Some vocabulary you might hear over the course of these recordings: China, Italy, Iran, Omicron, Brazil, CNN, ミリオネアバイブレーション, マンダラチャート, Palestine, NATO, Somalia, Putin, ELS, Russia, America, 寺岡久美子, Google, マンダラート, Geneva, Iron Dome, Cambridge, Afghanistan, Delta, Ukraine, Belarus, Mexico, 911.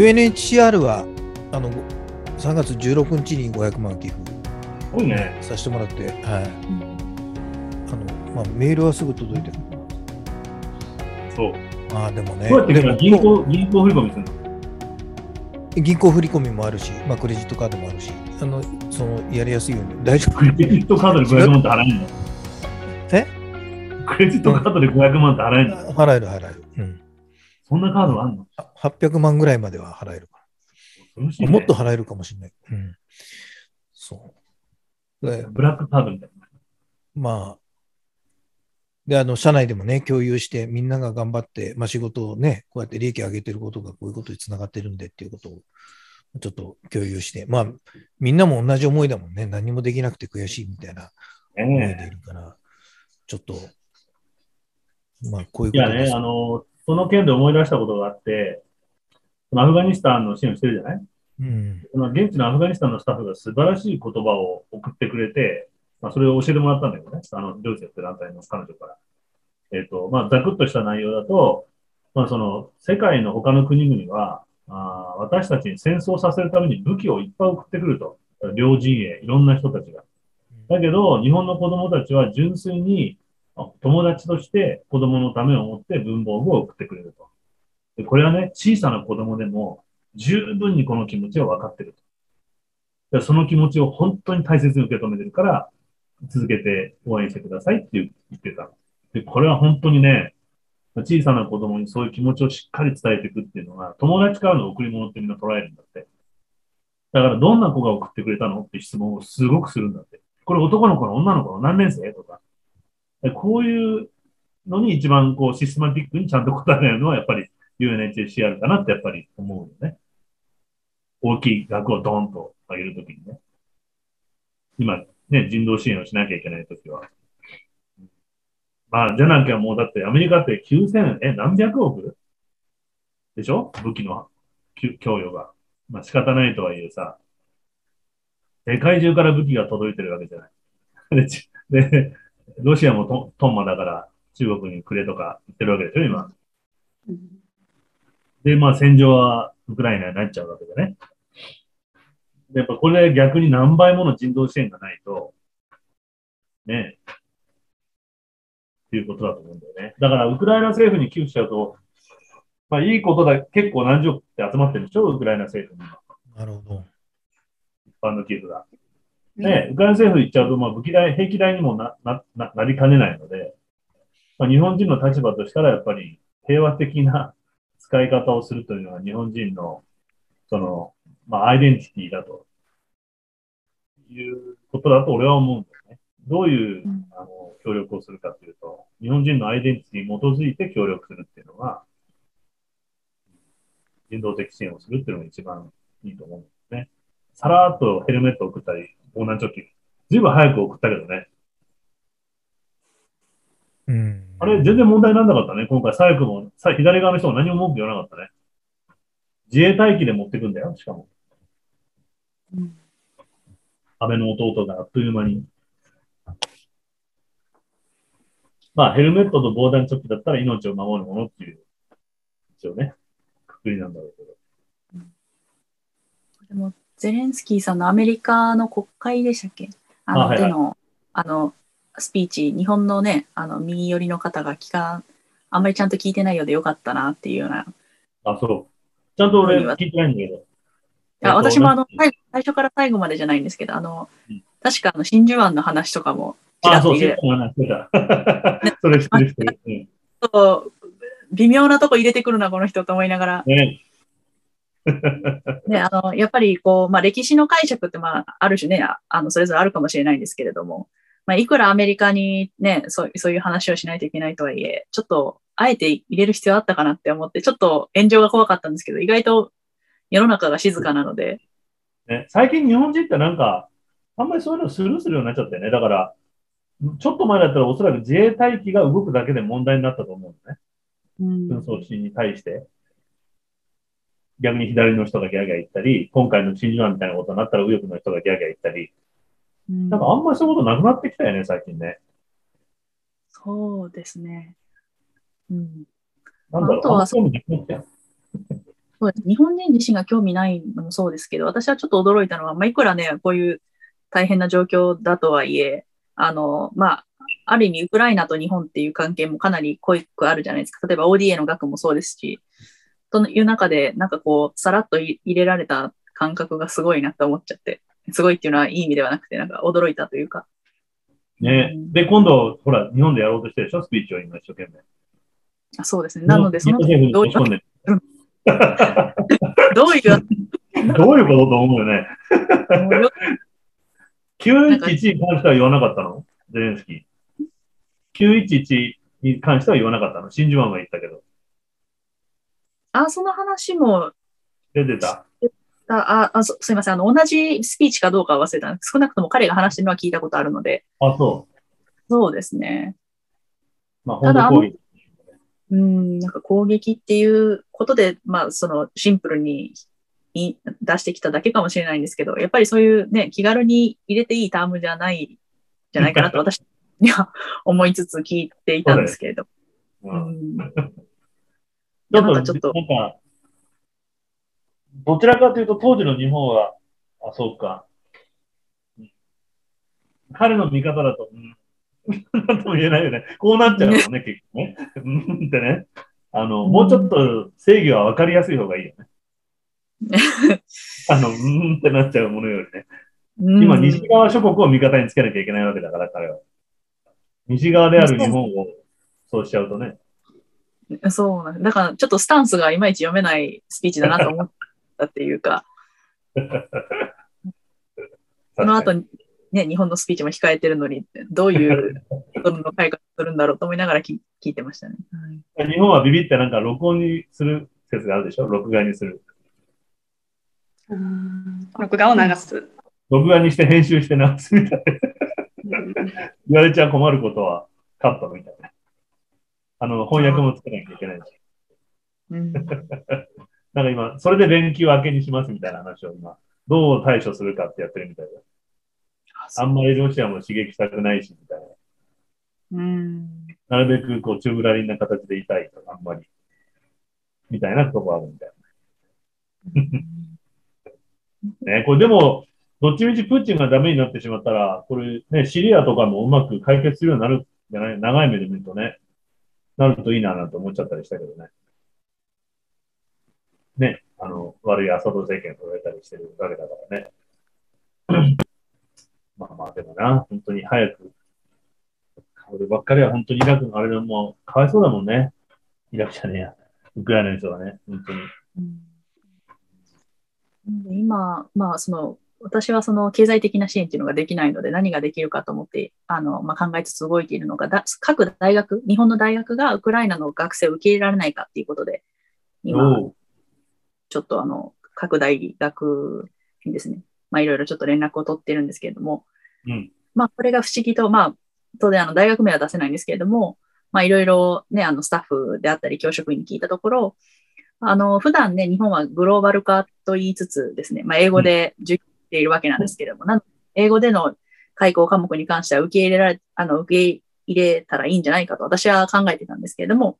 UNHCR は3月16日に500万寄付させてもらって、はいメールはすぐ届いてる。そう。でもね。どうやって銀行振り込みするの？銀行振り込みもあるし、クレジットカードもあるし、やりやすいように大丈夫。クレジットカードで500万って払えるの？クレジットカードで500万って払えるの？払える。うん。そんなカードがあるの？800万ぐらいまでは払える。もっと払えるかもしれない。うん。そう。ブラックカードみたいな。で、社内でもね、共有して、みんなが頑張って、仕事をね、こうやって利益上げてることがこういうことにつながってるんでっていうことを、ちょっと共有して、みんなも同じ思いだもんね。何もできなくて悔しいみたいな思いでいるから、ちょっと、こういうこと。いやね、その件で思い出したことがあって、アフガニスタンの支援をしてるじゃない？現地のアフガニスタンのスタッフが素晴らしい言葉を送ってくれて、それを教えてもらったんだけどね、ドイツやってる団体の彼女から。ざくっとした内容だと、世界の他の国々は、私たちに戦争させるために武器をいっぱい送ってくると。両陣営、いろんな人たちが。だけど、日本の子供たちは純粋に友達として子供のためを持って文房具を送ってくれると。これはね、小さな子供でも十分にこの気持ちを分かってると。その気持ちを本当に大切に受け止めてるから、続けて応援してくださいって言ってた。で、これは本当にね、小さな子供にそういう気持ちをしっかり伝えていくっていうのが、友達からの贈り物ってみんな捉えるんだって。だからどんな子が送ってくれたのって質問をすごくするんだって。これ男の子の女の子の何年生とか。こういうのに一番システマティックにちゃんと答えられるのはやっぱりUNHCR かなってやっぱり思うよね。大きい額をドンと上げるときにね。今ね、人道支援をしなきゃいけないときは。じゃなきゃもうだってアメリカって9000、何百億でしょ？武器の供与が。仕方ないとはいえさ、世界中から武器が届いてるわけじゃない。で、ロシアもトンマだから中国にくれとか言ってるわけでしょ、今。で、戦場はウクライナになっちゃうわけだね。で、やっぱこれ逆に何倍もの人道支援がないと、ね、っていうことだと思うんだよね。だからウクライナ政府に寄付しちゃうと、いいことだ、結構何十億って集まってるでしょ、ウクライナ政府に。なるほど。一般の寄付が。ね、ウクライナ政府に行っちゃうと、武器代、兵器代にも なりかねないので、日本人の立場としたらやっぱり、平和的な使い方をするというのが日本人の、アイデンティティだということだと俺は思うんだよね。どういう協力をするかというと、日本人のアイデンティティに基づいて協力するっていうのが、人道的支援をするっていうのが一番いいと思うんですね。さらっとヘルメットを送ったり、防弾チョッキ、ずいぶん早く送ったけどね。あれ、全然問題にならなかったね。今回、左翼も、左側の人も何も文句言わなかったね。自衛隊機で持ってくんだよ、しかも。安倍の弟があっという間に。ヘルメットと防弾チョッキだったら命を守るものっていう、一応ね、くくりなんだろうけど。でも、ゼレンスキーさんのアメリカの国会でしたっけ？での、スピーチ、日本のね、右寄りの方があんまりちゃんと聞いてないようでよかったなっていうような。そう。ちゃんと俺聞いてないんだけど。私も最初から最後までじゃないんですけど、確か真珠湾の話とかもちらっと入れて。それ失礼してる。微妙なとこ入れてくるな、この人と思いながら。ね、やっぱり歴史の解釈ってある種ね、それぞれあるかもしれないんですけれども。いくらアメリカにね、そういう話をしないといけないとはいえ、ちょっと、あえて入れる必要あったかなって思って、ちょっと炎上が怖かったんですけど、意外と世の中が静かなので。ね、最近日本人ってあんまりそういうのスルーするようになっちゃったよね。だから、ちょっと前だったらおそらく自衛隊機が動くだけで問題になったと思うんだね。紛争地に対して。逆に左の人がギャーギャー言ったり、今回の真珠湾みたいなことになったら右翼の人がギャーギャー言ったり、あんまりそういうことなくなってきたよね、最近ね。そうですね。なんだろう、あとはそういうのなくなったよ。そうです。日本人自身が興味ないのもそうですけど、私はちょっと驚いたのは、まあ、いくらね、こういう大変な状況だとはいえ、まあ、ある意味ウクライナと日本っていう関係もかなり濃くあるじゃないですか。例えば ODA の額もそうですし、という中で、なんかこう、さらっと入れられた感覚がすごいなと思っちゃって、すごいっていうのはいい意味ではなくて、なんか驚いたというか。ね、で、今度、ほら、日本でやろうとしてるでしょ、スピーチを今一生懸命。あ、そうですね。なので、その時にどういうことどういうことと思うよね。911に関しては言わなかったの、ゼレンスキー。911に関しては言わなかったの、真珠湾は言ったけど。あ、その話も出てた。すいません、同じスピーチかどうかは忘れたんです。少なくとも彼が話してるのは聞いたことあるので。あ、そう。そうですね。まあ、本当に攻撃。なんか攻撃っていうことで、まあ、そのシンプルに出してきただけかもしれないんですけど、やっぱりそういうね、気軽に入れていいタームじゃないじゃないかなと私には思いつつ聞いていたんですけれど。なんかちょっと。なんかどちらかというと、当時の日本は、あ、そうか。彼の見方だと、なんとも言えないよね。こうなっちゃうよね、結構ね。ってね。もうちょっと正義は分かりやすい方がいいよね。ってなっちゃうものよりね。今、西側諸国を味方につけなきゃいけないわけだから、彼は。西側である日本を、そうしちゃうとね。そうなんです。だから、ちょっとスタンスがいまいち読めないスピーチだなと思ったっていうか。その後に、ね、日本のスピーチも控えてるのに、どういうことの改革するんだろうと思いながら聞いてましたね。はい、日本はビビってなんか録音にする説があるでしょ、録画にする。録画を流す。録画にして編集して流すみたいな。言われちゃ困ることはカットみたいな。翻訳もつけなきゃいけないし。なんか今、それで連休明けにしますみたいな話を今、どう対処するかってやってるみたいな。あんまりロシアも刺激したくないし、みたいな。なるべく、こう、宙ぶらりんな形でいたいと、あんまり。みたいなとこあるみたいな。ね、これでも、どっちみちプーチンがダメになってしまったら、これね、シリアとかもうまく解決するようになるんじゃない？長い目で見るとね、なるといいな、なんて思っちゃったりしたけどね。ね、悪いアサド政権を取られたりしてるわけだからね。まあまあでもな、本当に早く、こればっかりは本当にイラクのあれでもうかわいそうだもんね。イラクじゃねえや。ウクライナの人はね、本当に。今、まあ私はその経済的な支援っていうのができないので何ができるかと思って、まあ、考えつつ動いているのが、各大学、日本の大学がウクライナの学生を受け入れられないかっていうことで、今、ちょっと各大学にですね、まあ、いろいろちょっと連絡を取ってるんですけれども、まあ、これが不思議と、まあ、当然大学名は出せないんですけれども、まあ、いろいろね、スタッフであったり、教職員に聞いたところ、普段ね、日本はグローバル化と言いつつですね、まあ、英語で授業しているわけなんですけれども、英語での開講科目に関しては受け入れたらいいんじゃないかと私は考えてたんですけれども、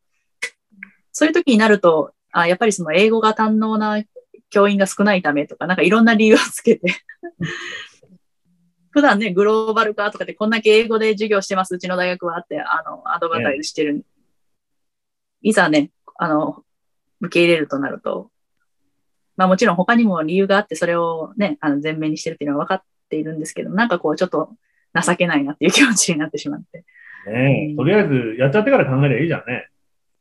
そういう時になると、やっぱりその英語が堪能な教員が少ないためとか、なんかいろんな理由をつけて。普段ね、グローバル化とかでこんだけ英語で授業してます、うちの大学はって、アドバタイズしてる。いざね、受け入れるとなると、まあもちろん他にも理由があって、それをね、前面にしてるっていうのは分かっているんですけど、なんかこう、ちょっと情けないなっていう気持ちになってしまって。ねえ、とりあえずやっちゃってから考えればいいじゃんね。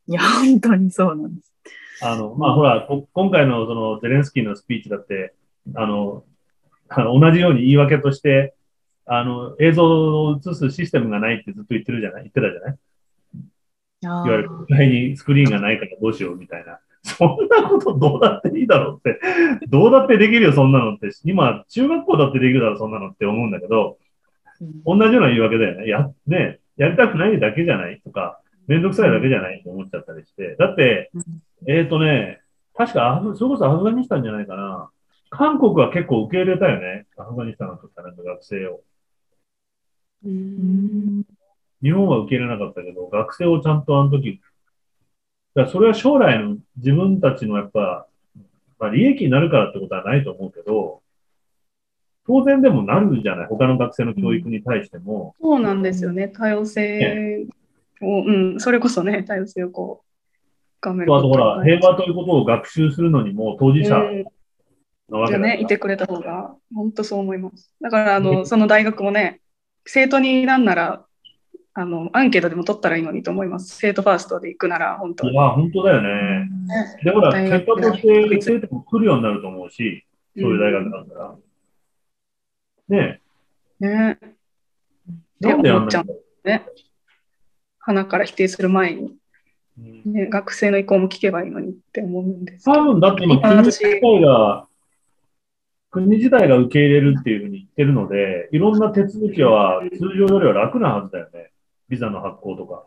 いや、本当にそうなんです。まあ、ほら、今回のそのゼレンスキーのスピーチだって、同じように言い訳として、映像を映すシステムがないってずっと言ってたじゃない？いわゆる、前にスクリーンがないからどうしようみたいな。そんなことどうだっていいだろうって。どうだってできるよ、そんなのって。今、中学校だってできるだろ、そんなのって思うんだけど、同じような言い訳だよね。ね、やりたくないだけじゃないとか、めんどくさいだけじゃないと思っちゃったりして。だって、ね、確か、それこそアフガニスタンじゃないかな。韓国は結構受け入れたよね。アフガニスタンの時からの学生を。日本は受け入れなかったけど、学生をちゃんとあの時、だからそれは将来の自分たちのやっぱまあ、利益になるからってことはないと思うけど、当然でもなるじゃない、他の学生の教育に対しても。そうなんですよね、多様性を、それこそね、多様性をこう、頑張る。あとほら、平和ということを学習するのにも当事者のわけだから、ね、いてくれた方が、本当そう思います。だからその大学もね、生徒になんなら、アンケートでも取ったらいいのにと思います。生徒ファーストで行くなら本当に。本当だよね。でほら、結果として生徒も来るようになると思うし、そういう大学だから。ねえ。なんでやんないんだろうね。鼻から否定する前に、ね、学生の意向も聞けばいいのにって思うんです。多分だって今国自体が受け入れるっていうふうに言ってるので、いろんな手続きは通常よりは楽なはずだよね。ビザの発行とか。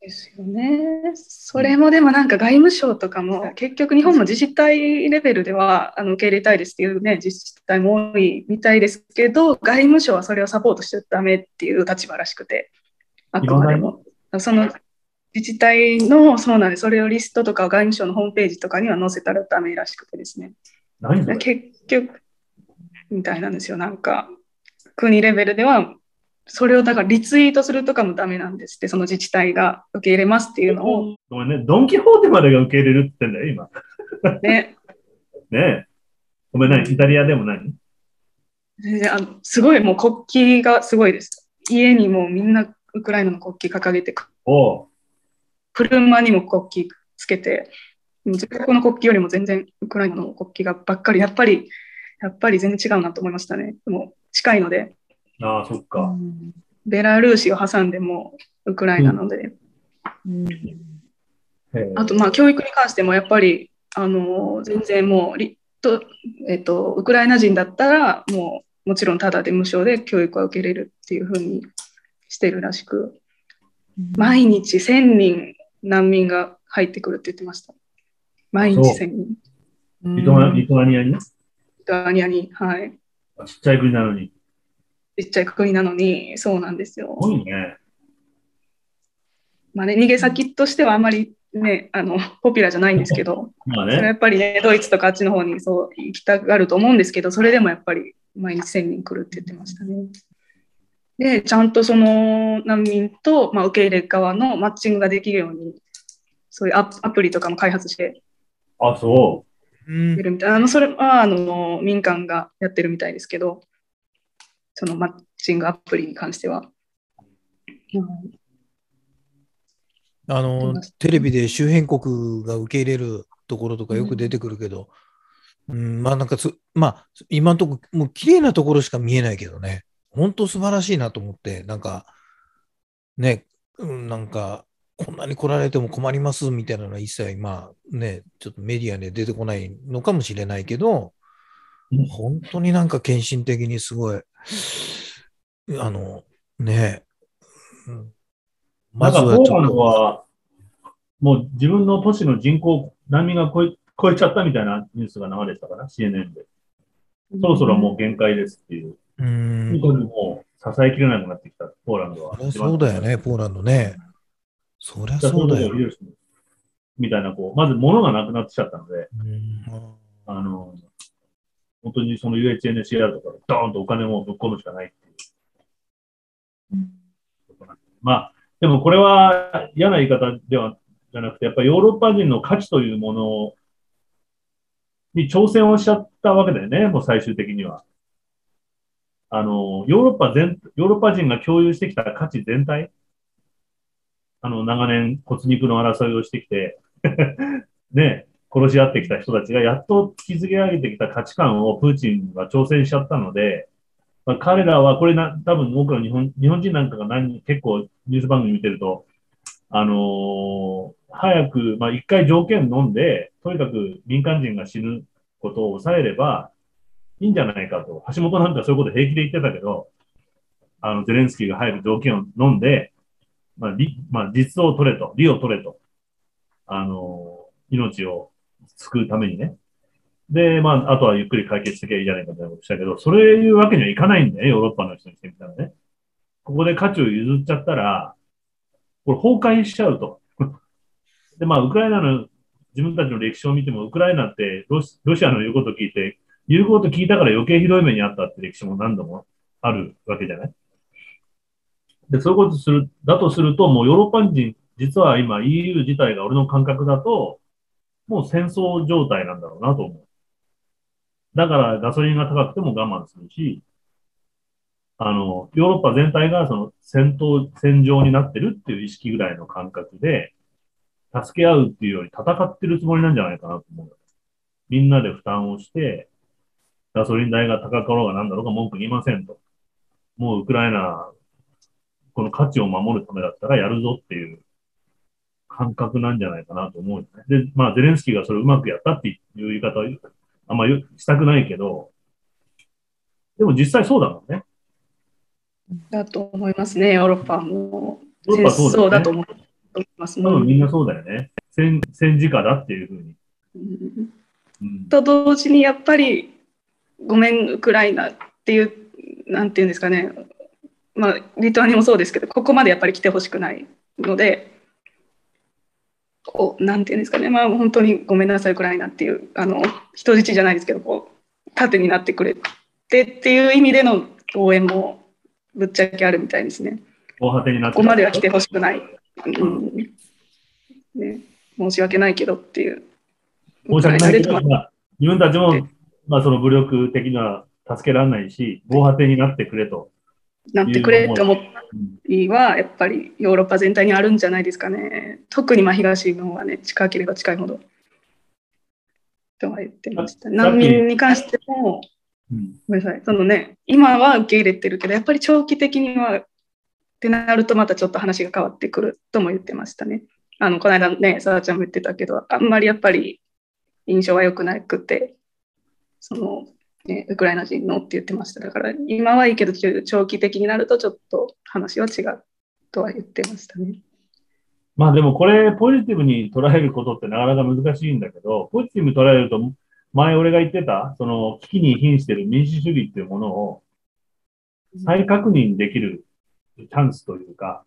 ですよね。それもでもなんか外務省とかも、結局日本も自治体レベルでは受け入れたいですっていうね、自治体も多いみたいですけど、外務省はそれをサポートしちゃダメっていう立場らしくて、あくまでも。その自治体の、そうなんです、それをリストとか外務省のホームページとかには載せたらダメらしくてですね。結局みたいなんですよ。なんか国レベルではそれをだからリツイートするとかもダメなんですって、その自治体が受け入れますっていうのを。ごめんね、ドン・キホーテまでが受け入れるってんだよ今。ねえ、ごめんね、イタリアでも何？すごいもう国旗がすごいです。家にもみんなウクライナの国旗掲げてく。車にも国旗つけて。自国の国旗よりも全然ウクライナの国旗がばっかり、やっぱり全然違うなと思いましたね。もう近いので。そっか、ベラルーシを挟んでもウクライナなので。あと、まあ教育に関してもやっぱり全然もうウクライナ人だったらもちろんタダで無償で教育は受けれるっていうふうにしてるらしく、毎日1000人難民が入ってくるって言ってました。毎日1000人。リトアニアに、はい。ちっちゃい国なのに、そうなんですよ。多いね。まあね、逃げ先としてはあんまりね、ポピュラーじゃないんですけど、それやっぱりね、ドイツとかあっちの方にそう行きたがると思うんですけど、それでもやっぱり毎日1000人来るって言ってましたね。で、ちゃんとその難民と、受け入れ側のマッチングができるように、そういうアプリとかも開発してるみたいな、それは民間がやってるみたいですけど、そのマッチングアプリに関しては、テレビで周辺国が受け入れるところとかよく出てくるけど、今のところもう綺麗なところしか見えないけどね、本当素晴らしいなと思って、なんかこんなに来られても困りますみたいなのは一切今ね、ちょっとメディアで出てこないのかもしれないけど、本当になんか献身的にすごい、まずはちょっと。ポーランドはもう自分の都市の人口、難民が超えちゃったみたいなニュースが流れてたから、CNN で。そろそろもう限界ですっていう。本当にもう支えきれなくなってきた、ポーランドは。そうだよね、ポーランドね。そりゃそうだよ。みたいな、まず物がなくなってきちゃったので、本当にその UNHCR とか、ドーンとお金もぶっ込むしかないっていう。でもこれは嫌な言い方ではじゃなくて、やっぱりヨーロッパ人の価値というものに挑戦をしちゃったわけだよね、もう最終的には。ヨーロッパ人が共有してきた価値全体、長年骨肉の争いをしてきてね、殺し合ってきた人たちがやっと築き上げてきた価値観をプーチンは挑戦しちゃったので、彼らはこれ多分多くの日本人なんかが結構ニュース番組見てると、早く、一回条件飲んで、とにかく民間人が死ぬことを抑えればいいんじゃないかと、橋本なんかそういうこと平気で言ってたけど、ゼレンスキーが早く条件を飲んで、実を取れと、利を取れと、命を救うためにね。で、あとはゆっくり解決していけばいいじゃないかみたいなことしたけど、そういうわけにはいかないんだよ、ヨーロッパの人にしてみたらね。ここで価値を譲っちゃったら、これ崩壊しちゃうと。で、ウクライナの自分たちの歴史を見ても、ウクライナってロシアの言うことを聞いて、言うことを聞いたから余計ひどい目にあったって歴史も何度もあるわけじゃない。で、そういうことだとすると、もうヨーロッパ人、実は今 EU 自体が俺の感覚だと、もう戦争状態なんだろうなと思う。だからガソリンが高くても我慢するし、ヨーロッパ全体がその戦場になってるっていう意識ぐらいの感覚で、助け合うっていうより戦ってるつもりなんじゃないかなと思う。みんなで負担をして、ガソリン代が高かろうが何だろうが文句言いませんと。もうウクライナ、この価値を守るためだったらやるぞっていう感覚なんじゃないかなと思うよね。で、まあゼレンスキーがそれをうまくやったっていう言い方はあんまりしたくないけど、でも実際そうだもんね。だと思いますね、ヨーロッパも。ヨーロッパそうだと思います。多分みんなそうだよね。戦時下だっていうふうに。うん、と同時にやっぱり、ごめん、ウクライナっていう、なんていうんですかね、まあ、リトアニアもそうですけど、ここまでやっぱり来てほしくないので、こう、なんていうんですかね、まあ、本当にごめんなさい、ウクライナっていう、人質じゃないですけど、こう、盾になってくれてっていう意味での応援も、ぶっちゃけあるみたいですね。大果てになってここまでは来てほしくない、うんね。申し訳ないけどっていう。申し訳ないけど、自分たちも、まあ、その武力的には助けられないし、防波堤になってくれと。なってくれと思いは、やっぱりヨーロッパ全体にあるんじゃないですかね。特にまあ東の方はね、近ければ近いほど。とは言ってました。難民に関しても、ごめんなさい、そのね、今は受け入れてるけど、やっぱり長期的にはってなると、またちょっと話が変わってくるとも言ってましたね。この間ね、さあちゃんも言ってたけど、あんまりやっぱり印象は良くなくて、その、ね、ウクライナ人のって言ってました。だから、今はいいけど、長期的になると、ちょっと話は違うとは言ってましたね。まあでも、これ、ポジティブに捉えることってなかなか難しいんだけど、ポジティブに捉えると、前俺が言ってた、その危機に瀕している民主主義っていうものを再確認できるチャンスというか、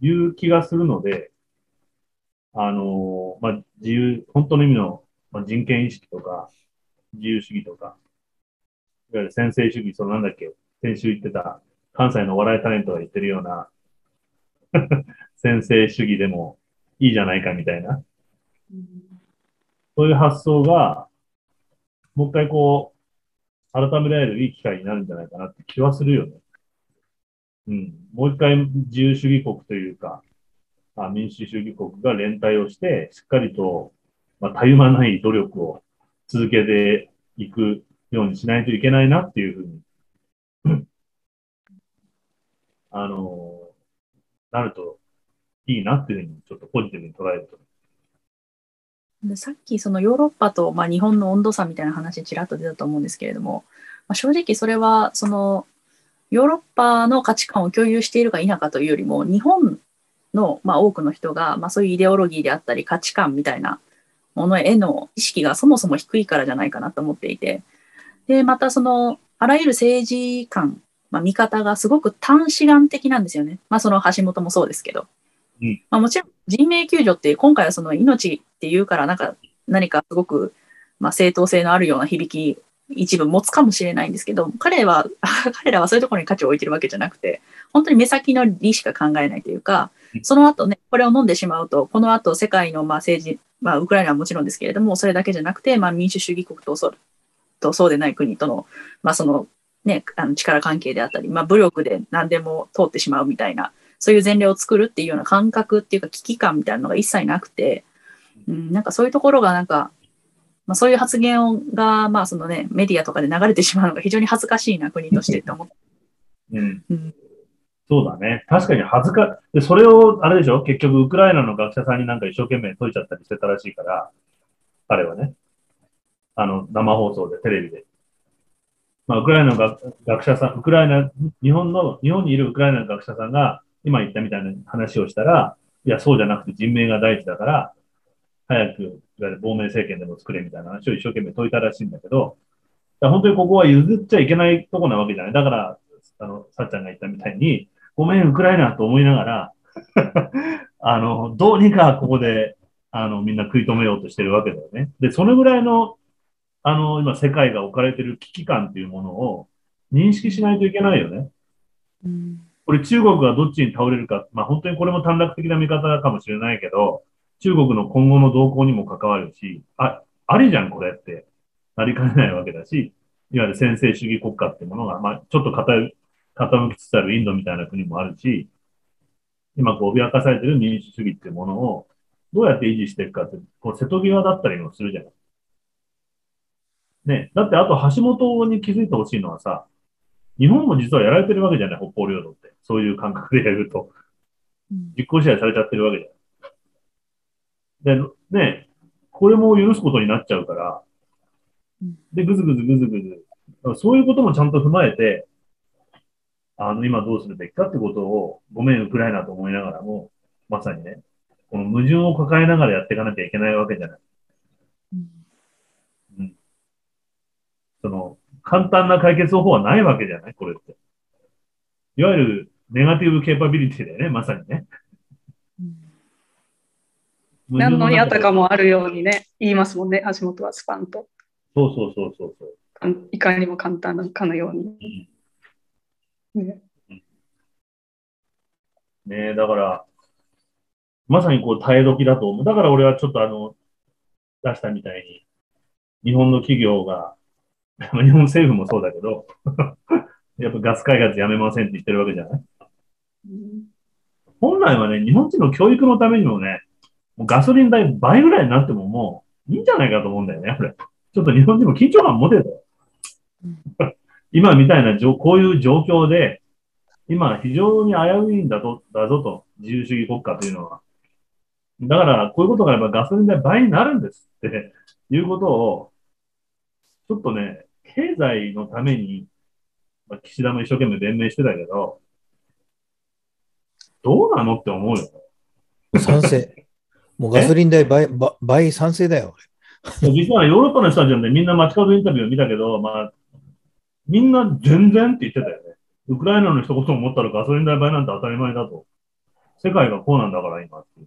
いう気がするので、まあ、自由、本当の意味の人権意識とか、自由主義とか、いわゆる専制主義、そのなんだっけ、先週言ってた、関西のお笑いタレントが言ってるような、専制主義でもいいじゃないかみたいな。そういう発想が、もう一回こう、改められるいい機会になるんじゃないかなって気はするよね。うん。もう一回自由主義国というか、民主主義国が連帯をして、しっかりと、まあ、たゆまない努力を続けていくようにしないといけないなっていうふうに、なるといいなっていうふうに、ちょっとポジティブに捉えると。さっきそのヨーロッパとまあ日本の温度差みたいな話ちらっと出たと思うんですけれども、まあ、正直それはそのヨーロッパの価値観を共有しているか否かというよりも、日本のまあ多くの人がまあそういうイデオロギーであったり価値観みたいなものへの意識がそもそも低いからじゃないかなと思っていて、でまたそのあらゆる政治観、まあ、見方がすごく短視眼的なんですよね。まあ、その橋本もそうですけど。まあ、もちろん人命救助って今回はその命っていうから何かすごくまあ正当性のあるような響き一部持つかもしれないんですけど、彼らはそういうところに価値を置いてるわけじゃなくて、本当に目先の利しか考えないというか、その後ね、これを飲んでしまうと、この後世界のまあ政治、まあ、ウクライナはもちろんですけれども、それだけじゃなくて、まあ、民主主義国とそうでない国との、まあ、その、ね、力関係であったり、まあ、武力で何でも通ってしまうみたいな、そういう前例を作るっていうような感覚っていうか危機感みたいなのが一切なくて、うん、なんかそういうところがなんか、まあ、そういう発言が、まあそのね、メディアとかで流れてしまうのが非常に恥ずかしいな、国としてって思って。うんうん、そうだね。確かに恥ずかしい。それを、あれでしょ、結局ウクライナの学者さんになんか一生懸命解いちゃったりしてたらしいから、彼はね、生放送で、テレビで。まあ、ウクライナの学者さん、日本にいるウクライナの学者さんが、今言ったみたいな話をしたら、いや、そうじゃなくて人命が第一だから、早く、いわゆる亡命政権でも作れみたいな話を一生懸命解いたらしいんだけど、本当にここは譲っちゃいけないとこなわけじゃない。だから、さっちゃんが言ったみたいに、ごめん、ウクライナと思いながら、どうにかここでみんな食い止めようとしてるわけだよね。で、そのぐらいの、今世界が置かれてる危機感っていうものを認識しないといけないよね。うん、これ中国がどっちに倒れるか、まあ本当にこれも短絡的な見方かもしれないけど、中国の今後の動向にも関わるし、ありじゃんこれってなりかねないわけだし、いわゆる専制主義国家ってものが、まあちょっと傾きつつあるインドみたいな国もあるし、今こう脅かされてる民主主義っていうものをどうやって維持していくかって、こう瀬戸際だったりもするじゃない。ね。だってあと橋本に気づいてほしいのはさ、日本も実はやられてるわけじゃない、北方領土って。そういう感覚でやると。実効支配されちゃってるわけじゃない。で、ね、これも許すことになっちゃうから、で、ぐずぐず。そういうこともちゃんと踏まえて、今どうするべきかってことを、ごめん、ウクライナと思いながらも、まさにね、この矛盾を抱えながらやっていかなきゃいけないわけじゃない。うん。簡単な解決方法はないわけじゃない、これって。いわゆる、ネガティブケーパビリティだよね、まさにね。何のにあたかもあるようにね、言いますもんね、橋本はスパンと。そう。いかにも簡単なかのように。うんねえ、だから、まさにこう耐え時だと思う。だから俺はちょっと出したみたいに、日本の企業が、日本政府もそうだけど、やっぱガス開発やめませんって言ってるわけじゃない、うん、本来はね、日本人の教育のためにもね、もうガソリン代倍ぐらいになってももういいんじゃないかと思うんだよね、俺。ちょっと日本人も緊張感持てるよ。今みたいな、こういう状況で、今非常に危ういんだぞと、自由主義国家というのは。だから、こういうことがあればガソリン代倍になるんですっていうことを、ちょっとね、経済のために、岸田も一生懸命弁明してたけど、どうなのって思うよ。賛成。もうガソリン代倍賛成だよ。実はヨーロッパの人たちでみんな街角インタビュー見たけど、まあ、みんな全然って言ってたよね。ウクライナの一言を思ったらガソリン代倍なんて当たり前だと。世界がこうなんだから今っていう。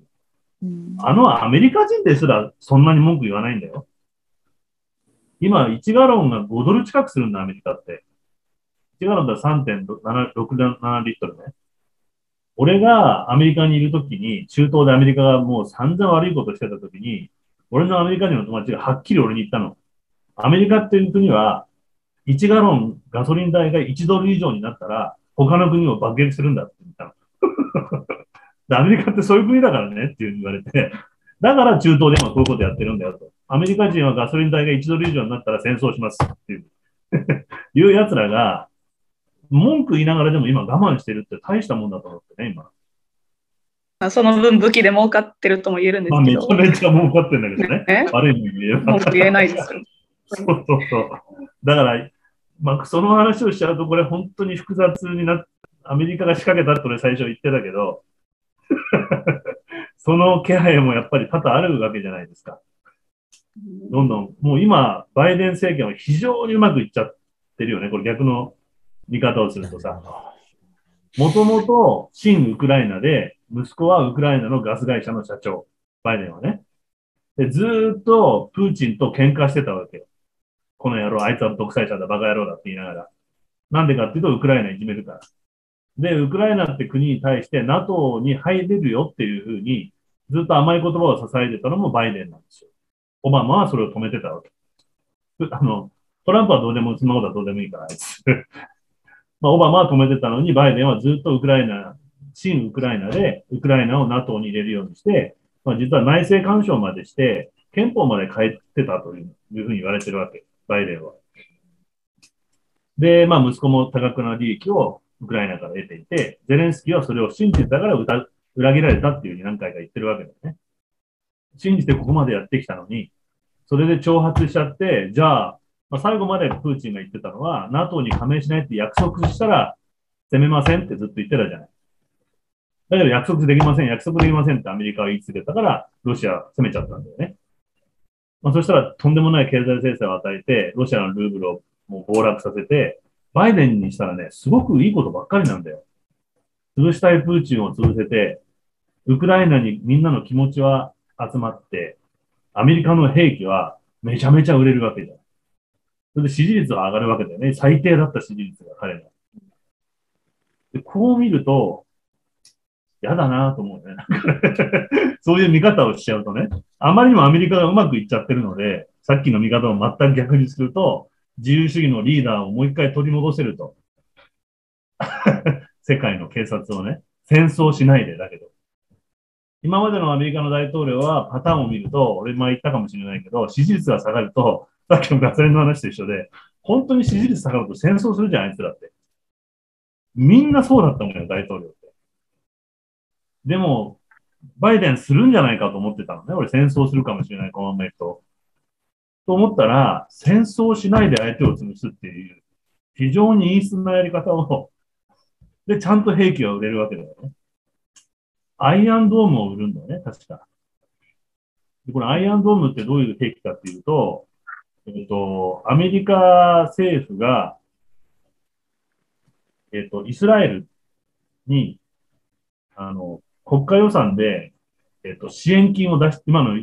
うん、アメリカ人ですらそんなに文句言わないんだよ。今1ガロンが5ドル近くするんだ、アメリカって。1ガロンだら 3.67 リットルね。俺がアメリカにいるときに、中東でアメリカがもう散々悪いことしてたときに、俺のアメリカ人の友達がはっきり俺に言ったの。アメリカっていう国は、1ガロンガソリン代が1ドル以上になったら、他の国を爆撃するんだって言ったの。で、アメリカってそういう国だからねって言われて、だから中東で今こういうことやってるんだよと。アメリカ人はガソリン代が1ドル以上になったら戦争しますっていう奴らが、文句言いながらでも今我慢してるって大したもんだと思ってね、今。その分武器で儲かってるとも言えるんですけど。まあ、めちゃめちゃ儲かってるんだけどね。悪いもん言えば。文句言えないですよ。そう。だから、その話をしちゃうと、これ本当に複雑になって、アメリカが仕掛けたって俺最初言ってたけど、その気配もやっぱり多々あるわけじゃないですか。どんどん、もう今、バイデン政権は非常にうまくいっちゃってるよね。これ逆の見方をするとさ。もともと、親ウクライナで、息子はウクライナのガス会社の社長、バイデンはね。で、ずーっとプーチンと喧嘩してたわけよ。この野郎、あいつは独裁者だ、バカ野郎だって言いながら。なんでかっていうと、ウクライナいじめるから。で、ウクライナって国に対して NATO に入れるよっていうふうに、ずっと甘い言葉を支えてたのもバイデンなんですよ。オバマはそれを止めてたわけ。トランプはどうでも、そんなことはどうでもいいから、あいつ。まあ、オバマは止めてたのに、バイデンはずっとウクライナ、親ウクライナで、ウクライナを NATO に入れるようにして、まあ、実は内政干渉までして、憲法まで変えてたというふうに言われてるわけ。バイデンは。で、まあ、息子も多額な利益をウクライナから得ていて、ゼレンスキーはそれを信じてたから裏切られたっていうふうに何回か言ってるわけだよね。信じてここまでやってきたのに、それで挑発しちゃって、じゃあ、最後までプーチンが言ってたのは、NATO に加盟しないって約束したら、攻めませんってずっと言ってたじゃない。だけど約束できませんってアメリカは言い続けたから、ロシアは攻めちゃったんだよね。まあ、そしたらとんでもない経済制裁を与えて、ロシアのルーブルをもう暴落させて、バイデンにしたらね、すごくいいことばっかりなんだよ。潰したいプーチンを潰せて、ウクライナにみんなの気持ちは集まって、アメリカの兵器はめちゃめちゃ売れるわけじゃん。それで支持率が上がるわけだよね。最低だった支持率が彼の。で、こう見ると、やだなぁと思うね。そういう見方をしちゃうとね、あまりにもアメリカがうまくいっちゃってるので、さっきの見方を全く逆にすると、自由主義のリーダーをもう一回取り戻せると。世界の警察をね、戦争しないでだけど。今までのアメリカの大統領はパターンを見ると、俺前言ったかもしれないけど、支持率が下がると、さっきのガソリンの話と一緒で、本当に支持率下がると戦争するじゃん、あいつだって。みんなそうだったもんね、大統領って。でも、バイデンするんじゃないかと思ってたのね。俺戦争するかもしれない、このまま行くと。と思ったら、戦争しないで相手を潰すっていう、非常に陰湿なやり方を、で、ちゃんと兵器が売れるわけだよね。アイアンドームを売るんだよね、確か。で、これアイアンドームってどういう兵器かっていうと、アメリカ政府が、イスラエルに、国家予算で、支援金を出して、今の、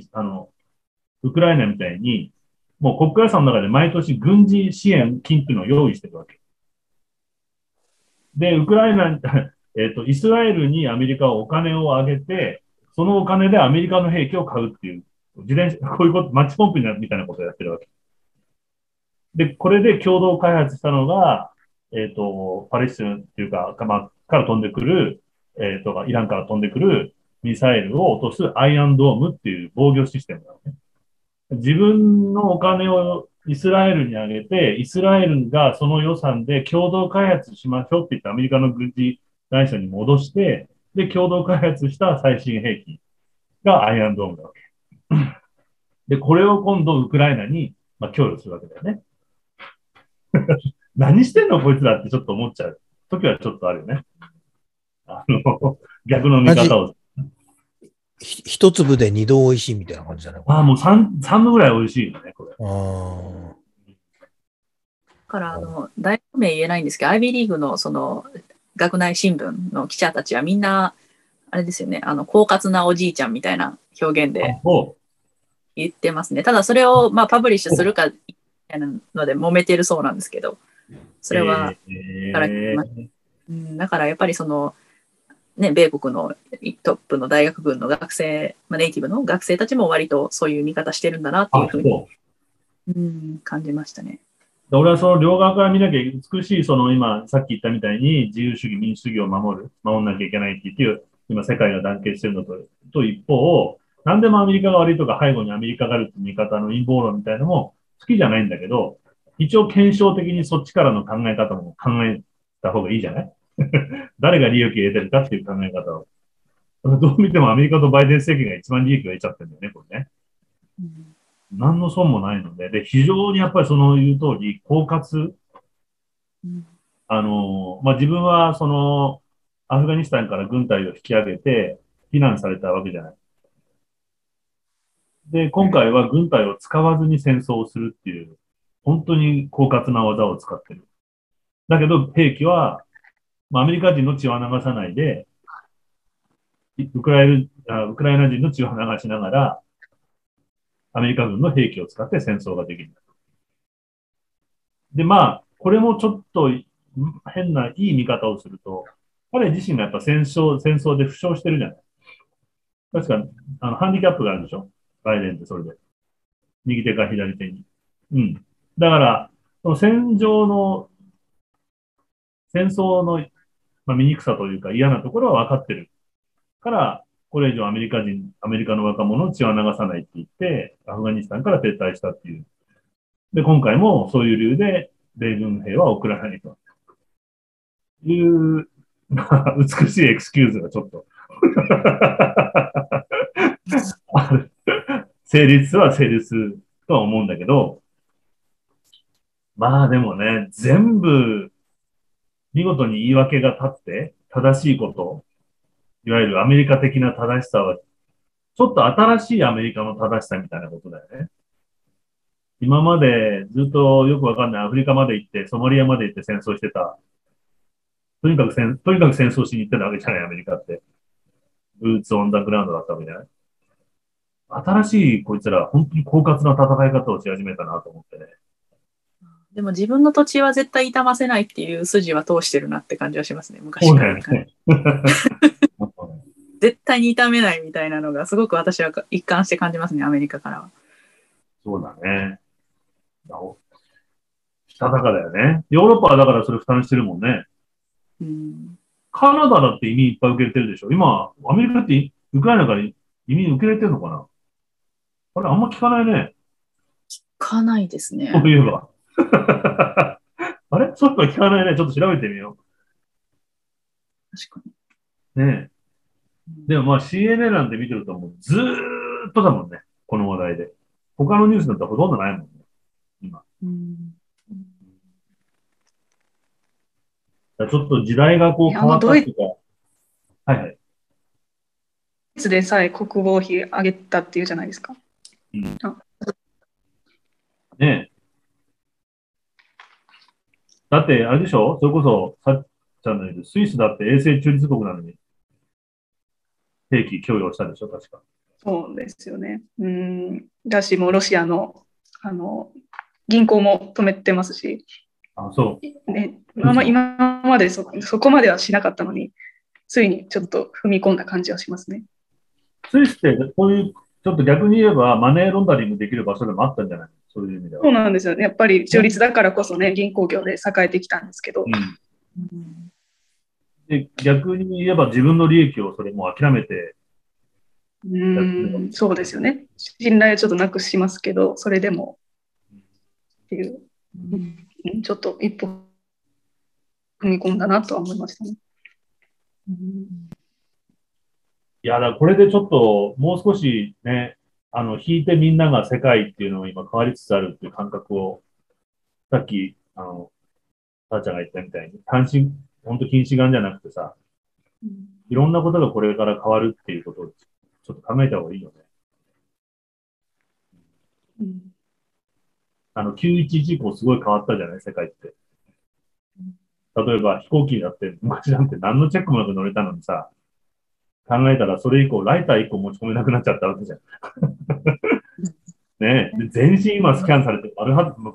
ウクライナみたいに、もう国家予算の中で毎年軍事支援金っていうのを用意してるわけ。で、ウクライナ、イスラエルにアメリカはお金をあげて、そのお金でアメリカの兵器を買うっていう、自転車、こういうこと、マッチポンプになるみたいなことをやってるわけ。で、これで共同開発したのが、パレスチナっていうか、から飛んでくる、イランから飛んでくるミサイルを落とすアイアンドームっていう防御システムなのね。自分のお金をイスラエルにあげて、イスラエルがその予算で共同開発しましょうって言ってアメリカの軍事会社に戻して、で、共同開発した最新兵器がアイアンドームなわけ。で、これを今度ウクライナに、供与するわけだよね。何してんのこいつらってちょっと思っちゃう時はちょっとあるよね。逆の見方を。一粒で二度美味しいみたいな感じじゃない？ああ、もう三度ぐらい美味しいよね、これ。だから、大名言えないんですけど、アイビーリーグのその、学内新聞の記者たちはみんな、あれですよね、狡猾なおじいちゃんみたいな表現で言ってますね。ただそれを、パブリッシュするか、みたいなので揉めてるそうなんですけど、それは、だからやっぱりその、ね、米国のトップの大学軍の学生、ネイティブの学生たちも割とそういう見方してるんだなっていうふうに感じましたね。俺はその両側から見なきゃ美しい、その今さっき言ったみたいに自由主義、民主主義を守んなきゃいけないっていう、今世界が団結してるのと一方、何でもアメリカが悪いとか背後にアメリカがあるって見方の陰謀論みたいなのも好きじゃないんだけど、一応検証的にそっちからの考え方も考えた方がいいじゃない？誰が利益を得てるかっていう考え方を。どう見てもアメリカとバイデン政権が一番利益を得ちゃってるんだよね、これね。何の損もないので。で、非常にやっぱりその言う通り、狡猾。自分はその、アフガニスタンから軍隊を引き上げて、避難されたわけじゃない。で、今回は軍隊を使わずに戦争をするっていう、本当に狡猾な技を使ってる。だけど、兵器は、アメリカ人の血は流さないで、ウクライナ人の血を流しながら、アメリカ軍の兵器を使って戦争ができる。で、これもちょっと変ないい見方をすると、彼自身がやっぱ戦争で負傷してるじゃない。確か、ハンディキャップがあるでしょ？バイデンってそれで。右手か左手に。だから、その戦争の醜さというか嫌なところは分かってるから、これ以上アメリカの若者を血は流さないって言って、アフガニスタンから撤退したっていう。で、今回もそういう理由で、米軍兵は送らないと。いう、美しいエクスキューズがちょっと。成立とは思うんだけど、でもね、全部、見事に言い訳が立って、正しいこと、いわゆるアメリカ的な正しさは、ちょっと新しいアメリカの正しさみたいなことだよね。今までずっとよくわかんないアフリカまで行って、ソマリアまで行って戦争してた。とにかく戦争しに行ってたわけじゃない、アメリカって。ブーツオンダーグラウンドだったわけじゃない。新しいこいつら本当に狡猾な戦い方をし始めたなと思ってね。でも自分の土地は絶対痛ませないっていう筋は通してるなって感じはしますね、昔から。絶対に痛めないみたいなのがすごく私は一貫して感じますね、アメリカからは。そうだね。したたかだよね。ヨーロッパはだからそれ負担してるもんね。うん、カナダだって移民いっぱい受け入れてるでしょ。今、アメリカってウクライナから移民受け入れてるのかな。あれ、あんま聞かないね。聞かないですね。そういえば。あれそういうの聞かないね。ちょっと調べてみよう。確かに。ねえ。でもまあ CNN なんて見てるともうずーっとだもんね。この話題で。他のニュースなんてほとんどないもんね。今。ちょっと時代がこう変わったりとか。はいはい。いつでさえ国防費上げたっていうじゃないですか。うん。ねえ。だって、あれでしょ、それこそ、さっちゃんの言うスイスだって永世中立国なのに、兵器供与したんでしょ、確か。そうですよね。だし、もうロシアの、銀行も止めてますし。あ、そう。ね、今までそこまではしなかったのに、ついにちょっと踏み込んだ感じはしますね。スイスって、こういう、ちょっと逆に言えば、マネーロンダリングできる場所でもあったんじゃない？そういう意味では。そうなんですよね。やっぱり中立だからこそね、銀行業で栄えてきたんですけど、うん、で逆に言えば自分の利益をそれも諦めて、そうですよね。信頼をちょっとなくしますけど、それでもっていう、ちょっと一歩踏み込んだなとは思いましたね。いや、だからこれでちょっともう少しね、引いてみんなが世界っていうのを今変わりつつあるっていう感覚を、さっき、さあちゃんが言ったみたいに、ほんと近視眼じゃなくてさ、いろんなことがこれから変わるっていうことをちょっと考えた方がいいよね。うん、911以降すごい変わったじゃない、世界って。例えば飛行機だって、昔なんて何のチェックもなく乗れたのにさ、考えたら、それ以降、ライター1個持ち込めなくなっちゃったわけじゃん。ねえ、全身今スキャンされて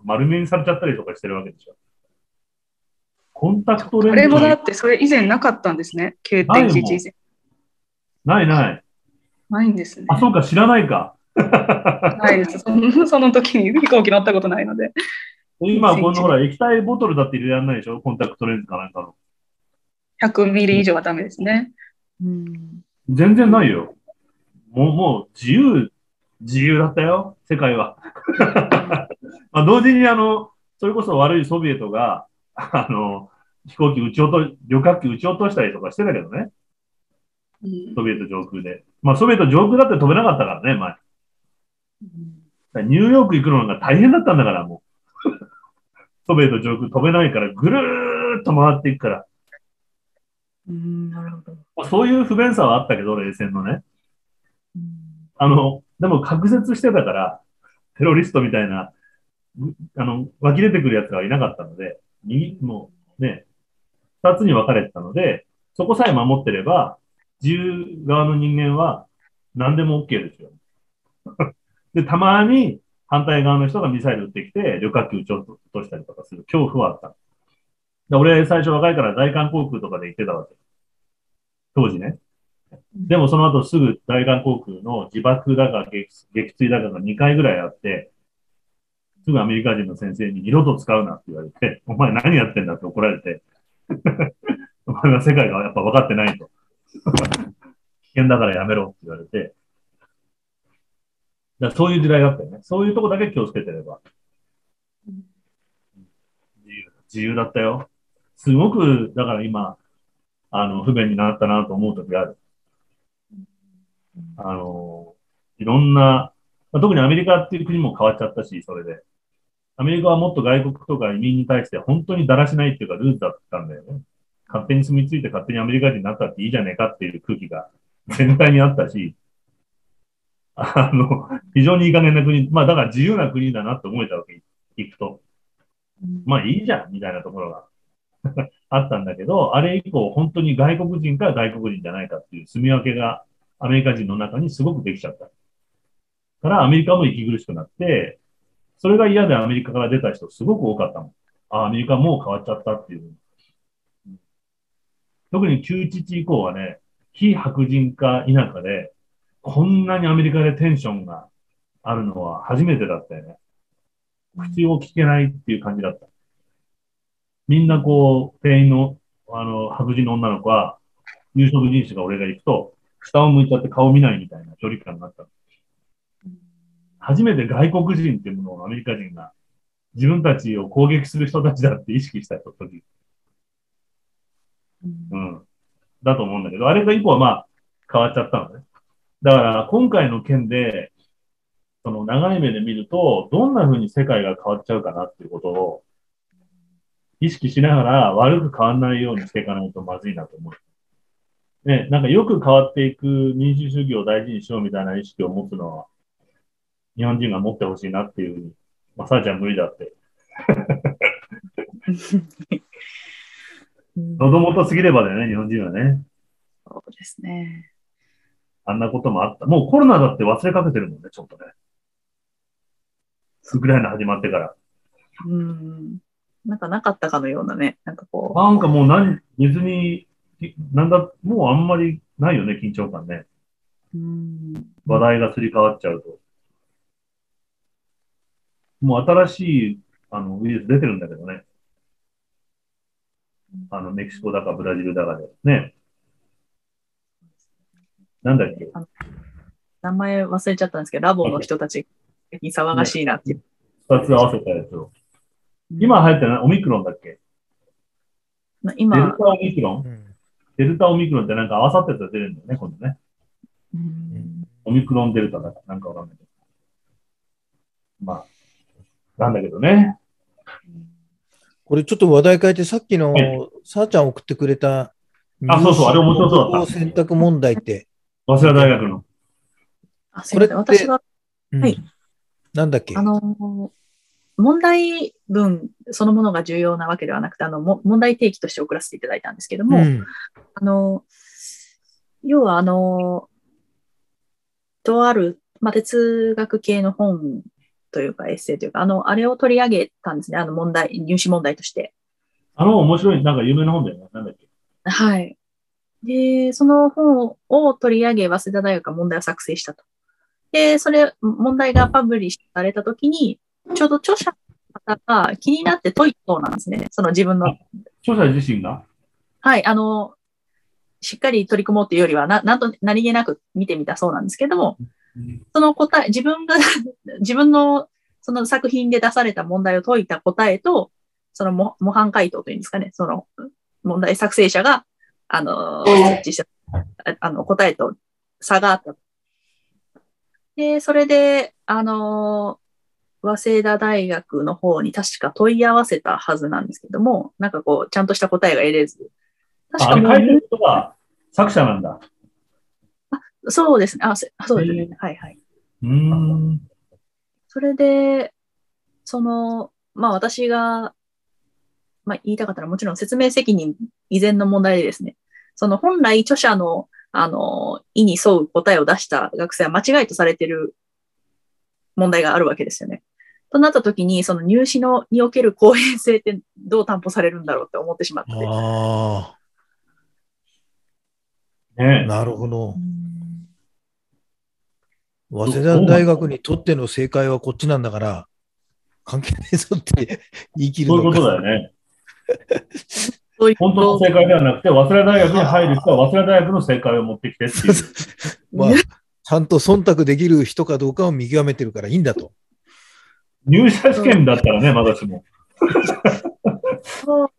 丸めにされちゃったりとかしてるわけでしょ。コンタクトレンズ。あれもだって、それ以前なかったんですね。9.11以前。ないない。ないんですね。あ、そうか、知らないか。ないです。その時に飛行機乗ったことないので。今、このほら、液体ボトルだって入れられないでしょ。コンタクトレンズかなんかの。100ミリ以上はダメですね。全然ないよ。もう自由だったよ、世界は。まあ同時にそれこそ悪いソビエトが、旅客機撃ち落としたりとかしてたけどね。ソビエト上空で。まあソビエト上空だって飛べなかったからね、前。ニューヨーク行くのが大変だったんだから、もう。ソビエト上空飛べないから、ぐるーっと回っていくから。なるほど。そういう不便さはあったけど、冷戦のね。でも、隔絶してたから、テロリストみたいな、湧き出てくるやつがいなかったので、もうね、二つに分かれてたので、そこさえ守ってれば、自由側の人間は何でも OK ですよ。で、たまに反対側の人がミサイル撃ってきて、旅客機撃ち落としたりとかする恐怖はあった。俺、最初若いから大韓航空とかで行ってたわけ。当時ね。でもその後すぐ大韓航空の自爆だか撃墜だかが2回ぐらいあって、すぐアメリカ人の先生に二度と使うなって言われて、お前何やってんだって怒られて、お前は世界がやっぱ分かってないと。危険だからやめろって言われて。だそういう時代だったよね。そういうとこだけ気をつけてれば。自由だったよ。すごく、だから今、不便になったなと思うときがある。いろんな、特にアメリカっていう国も変わっちゃったし、それで。アメリカはもっと外国とか移民に対して本当にだらしないっていうかルーズだったんだよね。勝手に住み着いて勝手にアメリカ人になったっていいじゃねえかっていう空気が全体にあったし、非常にいい加減な国、まあだから自由な国だなって思えたわけ、行くと。まあいいじゃんみたいなところが。あったんだけど、あれ以降、本当に外国人か外国人じゃないかっていう住み分けがアメリカ人の中にすごくできちゃった。からアメリカも息苦しくなって、それが嫌でアメリカから出た人すごく多かったもん。あ、アメリカもう変わっちゃったっていう。特に911以降はね、非白人か否かで、こんなにアメリカでテンションがあるのは初めてだったよね。口を聞けないっていう感じだった。みんなこう、店員の、白人の女の子は、有色人種が俺が行くと、下を向いちゃって顔見ないみたいな距離感があった。初めて外国人っていうものをアメリカ人が自分たちを攻撃する人たちだって意識した時。うん。だと思うんだけど、あれが以降はまあ変わっちゃったのね。だから今回の件で、その長い目で見ると、どんな風に世界が変わっちゃうかなっていうことを意識しながら悪く変わらないようにしていかないとまずいなと思う。ね、なんかよく変わっていく民主主義を大事にしようみたいな意識を持つのは、日本人が持ってほしいなっていうふうに、まあ、さあちゃん無理だって。喉元すぎればだよね、日本人はね。そうですね。あんなこともあった。もうコロナだって忘れかけてるもんね、ちょっとね。ウクライナ始まってから。なんかなかったかのようなね、なんかこう。なんかもう別に、なんだ、もうあんまりないよね、緊張感ね。話題がすり替わっちゃうと。もう新しいウイルス出てるんだけどね。メキシコだかブラジルだかで。ね。なんだっけ名前忘れちゃったんですけど、ラボの人たちに騒がしいなっていう。ね、2つ合わせたやつを。今流行ってるのはオミクロンだっけ今。デルタオミクロンってなんか合わさってたら出るんだよね、今度ね。オミクロンデルタだかなんかわかんないけど。まあ。なんだけどね。これちょっと話題変えて、さっきのさあちゃん送ってくれた、あ、そうそう、あれ面白そうだった。選択問題って。早稲田大学の。あ、それ私は、はい。なんだっけ問題文そのものが重要なわけではなくて、問題提起として送らせていただいたんですけども、要はとある、まあ、哲学系の本、というかエッセイというか、あれを取り上げたんですね、入試問題として。面白い、なんか有名な本だよね、なんだっけ。はい。で、その本を取り上げ、早稲田大学が問題を作成したと。で、それ、問題がパブリッシュされたときに、ちょうど著者の方が気になって解いたそうなんですね、その自分の。著者自身が？はい、しっかり取り組もうというよりは、何気なく見てみたそうなんですけども、その答え、自分のその作品で出された問題を解いた答えと、その模範解答というんですかね、その問題作成者が、設置した、答えと差があった。で、それで、早稲田大学の方に確か問い合わせたはずなんですけども、なんかこう、ちゃんとした答えが得れず。確かに。書いてる人が作者なんだ。そうですね。そうですね。はいはい。それで、まあ私が、まあ言いたかったらもちろん説明責任以前の問題でですね、本来著者の、意に沿う答えを出した学生は間違いとされている問題があるわけですよね。となったときに、入試における公平性ってどう担保されるんだろうって思ってしまって。ああ。ね、なるほど。早稲田大学にとっての正解はこっちなんだから、関係ないぞって言い切るのか。そういうことだよね。本当の正解ではなくて、早稲田大学に入る人は早稲田大学の正解を持ってきてっていう。まあ、ちゃんと忖度できる人かどうかを見極めてるからいいんだと。入社試験だったらね、まだしも。そう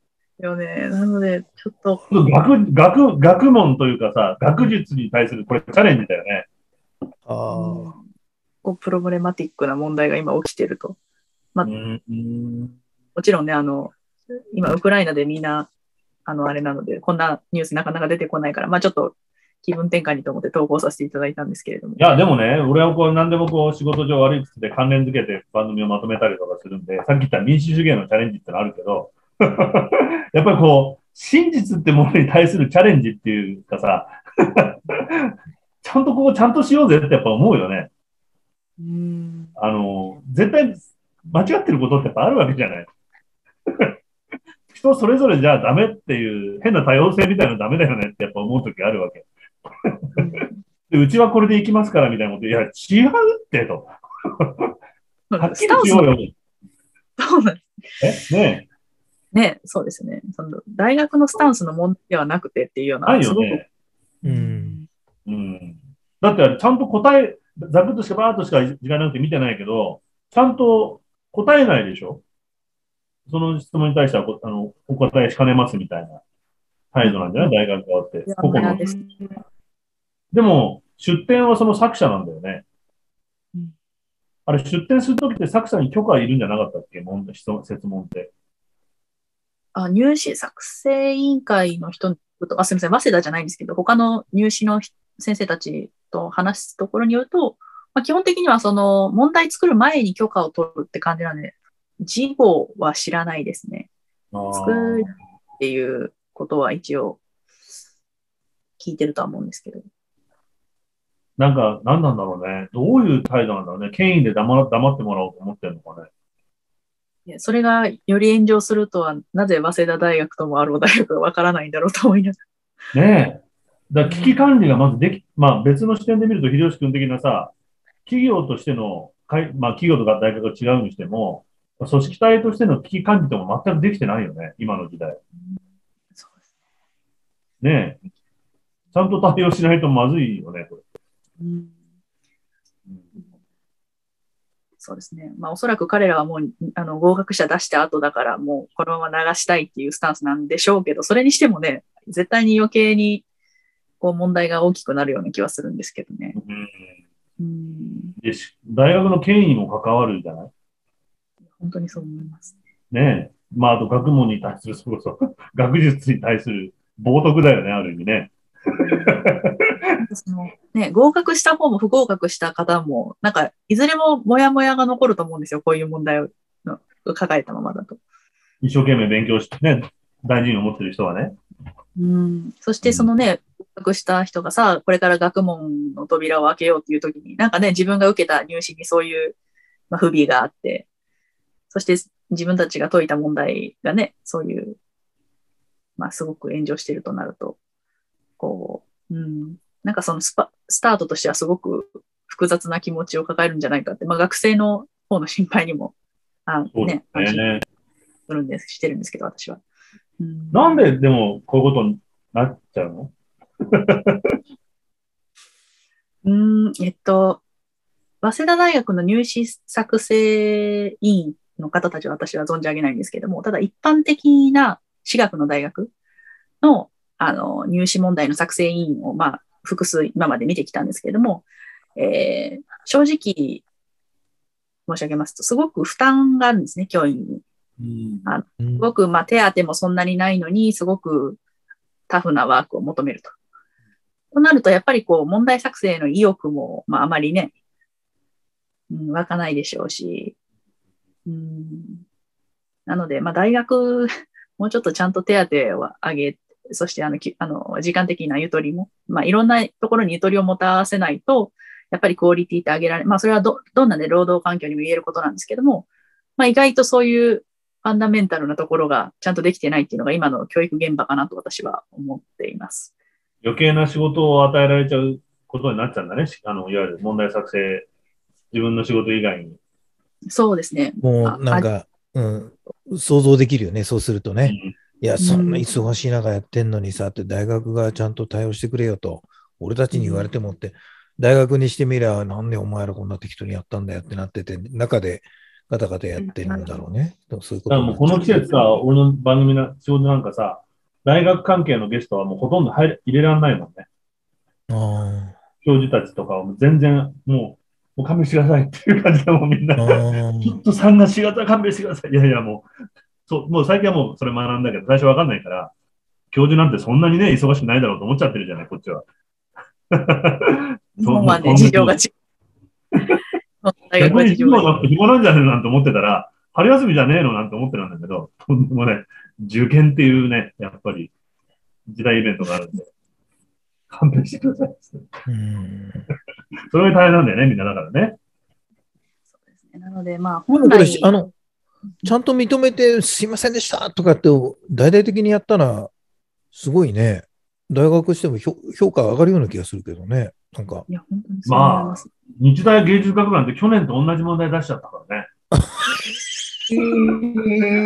よね。なので、ちょっと。学問というかさ、学術に対する、これチャレンジだよね。プロブレマティックな問題が今起きてると、まあ、もちろんね今ウクライナでみんなあれなのでこんなニュースなかなか出てこないから、まあ、ちょっと気分転換にと思って投稿させていただいたんですけれども、いやでもね、俺はこう何でもこう仕事上悪い癖で関連づけて番組をまとめたりとかするんで、さっき言った民主主義へのチャレンジってのあるけどやっぱりこう真実ってものに対するチャレンジっていうかさちゃんとしようぜってやっぱ思うよね。絶対間違ってることってやっぱあるわけじゃない。人それぞれじゃあダメっていう変な多様性みたいなのダメだよねってやっぱ思うときあるわけ。でうちはこれでいきますからみたいなこと、いや違うってと。はっきりしようよ。そうなんです。ねえ。ねえ、そうですね。その大学のスタンスの問題ではなくてっていうような。ないよね。だってちゃんと答え、ざくっとしかばーっとしか時間なんて見てないけど、ちゃんと答えないでしょ。その質問に対してはお答えしかねますみたいな態度なんじゃない、大学側って。個々の。でも、出典はその作者なんだよね。あれ、出典するときって作者に許可いるんじゃなかったっけ、設問って。あ、入試作成委員会の人と、すみません、早稲田じゃないんですけど、他の入試の先生たちと話すところによると、まあ、基本的にはその問題作る前に許可を取るって感じなんで、事後は知らないですね。作るっていうことは一応聞いてるとは思うんですけど。なんか、何なんだろうね。どういう態度なんだろうね。権威で黙ってもらおうと思ってるのかね。いや、それがより炎上するとは、なぜ早稲田大学ともあろう大学がわからないんだろうと思いながら。ねえ。だから危機管理がまずまあ別の視点で見ると、秀吉君的なさ、企業としての、まあ企業とか大学が違うにしても、組織体としての危機管理とも全くできてないよね。今の時代。そうですね。ねえ。ちゃんと対応しないとまずいよね、これ。そうですね。まあ、おそらく彼らはもう合格者出した後だからもうこのまま流したいっていうスタンスなんでしょうけど、それにしてもね、絶対に余計にこう問題が大きくなるような気はするんですけどね。大学の権威も関わるじゃない？本当にそう思いますね。ねえ、まあ、あと学問に対する、それこそ学術に対する冒涜だよね、ある意味ね。そのね、合格した方も不合格した方も、なんかいずれもモヤモヤが残ると思うんですよ、こういう問題を抱えたままだと。一生懸命勉強して、ね、大事に思ってる人はね。そしてそのね、合格した人がさ、これから学問の扉を開けようっていう時に、なんかね、自分が受けた入試にそういう、まあ、不備があって、そして自分たちが解いた問題がね、そういう、まあ、すごく炎上してるとなると。こう、なんかそのスタートとしてはすごく複雑な気持ちを抱えるんじゃないかって、まあ、学生の方の心配にも、ね、してるんですけど、私は。なんで、でも、こういうことになっちゃうの？早稲田大学の入試作成委員の方たちは私は存じ上げないんですけども、ただ一般的な私学の大学の、入試問題の作成委員を、まあ、複数今まで見てきたんですけれども、正直申し上げますと、すごく負担があるんですね、教員に。すごく、まあ、手当もそんなにないのに、すごくタフなワークを求めると。となると、やっぱりこう、問題作成の意欲も、まあ、あまりね、湧かないでしょうし、なので、まあ、大学、もうちょっとちゃんと手当を上げて、そして時間的なゆとりも、まあ、いろんなところにゆとりを持たせないと、やっぱりクオリティって上げられない。まあ、それはどんなね、労働環境にも言えることなんですけども、まあ、意外とそういうファンダメンタルなところがちゃんとできてないっていうのが今の教育現場かなと私は思っています。余計な仕事を与えられちゃうことになっちゃうんだね。いわゆる問題作成、自分の仕事以外に。そうですね。もうなんか、想像できるよね、そうするとね。いや、そんな忙しい中やってんのにさって、大学がちゃんと対応してくれよと、俺たちに言われてもって、大学にしてみりゃ、なんでお前らこんな適当にやったんだよってなってて、中でガタガタやってるんだろうね。そういうこと。だからもうこの季節さ、俺の番組の仕事なんかさ、大学関係のゲストはもうほとんど入れられないもんね。教授たちとかはもう全然、もう勘弁してくださいっていう感じでもうみんな、ちょっと3月、4月は勘弁してください。いやいや、もう。そう、もう最近はもうそれ学んだけど、最初わかんないから、教授なんてそんなにね、忙しくないだろうと思っちゃってるじゃない、こっちは。そう、まあね、事情が違う。逆に今だって暇なんじゃねえなんて思ってたら、春休みじゃねえのなんて思ってたんだけど、とんでもね、受験っていうね、やっぱり、時代イベントがあるんで、勘弁してください。それが大変なんだよね、みんなだからね。なので、まあ、本来ちゃんと認めてすいませんでしたとかって大々的にやったらすごいね、大学しても評価上がるような気がするけどね。なんか、いや本当にそう思います。まあ、日大芸術学部なんて去年と同じ問題出しちゃったからね。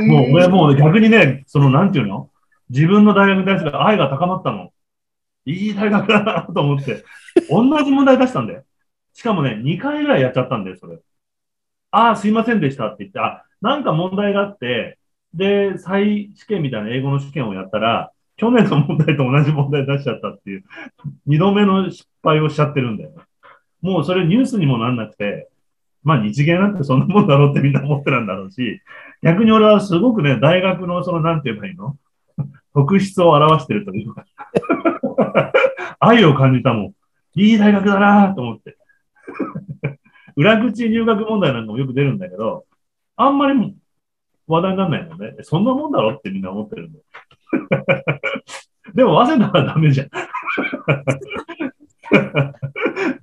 もう俺もう逆にね、そのなんていうの、自分の大学に対する愛が高まったの。いい大学だなと思って同じ問題出したんで、しかもね2回ぐらいやっちゃったんで、それああすいませんでしたって言って、あなんか問題があって、で再試験みたいな英語の試験をやったら去年の問題と同じ問題出しちゃったっていう2度目の失敗をしちゃってるんだよ。もうそれニュースにもなんなくて、まあ日芸なんてそんなもんだろうってみんな思ってるんだろうし、逆に俺はすごくね、大学のそのなんて言えばいいの、特質を表してるというか愛を感じたもん。いい大学だなと思って裏口入学問題なんかもよく出るんだけど、あんまり話題にならないもんね。そんなもんだろってみんな思ってるんだでも早稲田はダメじゃん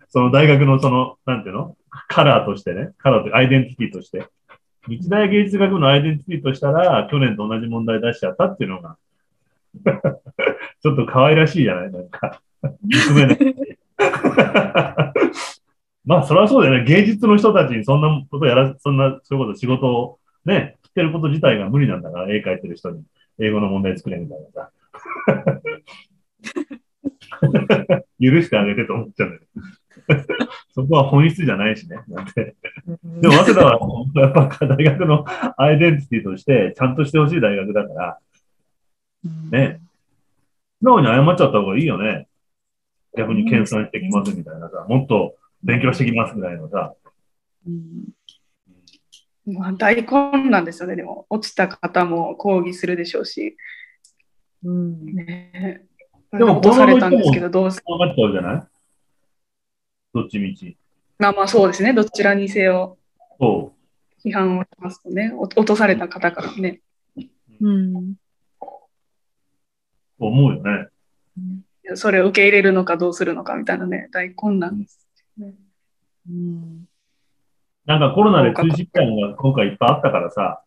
その大学のそのなんていうの、カラーとしてね、カラーというアイデンティティとして、日大芸術学部のアイデンティティとしたら去年と同じ問題出しちゃったっていうのがちょっと可愛らしいじゃない、なんか娘ねまあそれはそうだよね。芸術の人たちにそんなことやら、そんなそういうこと仕事をね、知ってること自体が無理なんだから、絵描いてる人に英語の問題作れみたいなさ許してあげてと思っちゃうんだよそこは本質じゃないしね、なんてでも早稲田はやっぱ大学のアイデンティティとしてちゃんとしてほしい大学だからね、素直に謝っちゃった方がいいよね。逆に研鑽してきますみたいなさ、もっと勉強してきますみたいなさ、まあ、大混乱ですよね。でも落ちた方も抗議するでしょうし、ね、でも落とされたんですけど、どうするか分かっちゃうじゃない、どっちみち。まあまあそうですね、どちらにせよ批判をしますとね、落とされた方からね、思うよね。それを受け入れるのかどうするのかみたいなね、大混乱です、ね。なんかコロナで通信会が今回いっぱいあったからさ、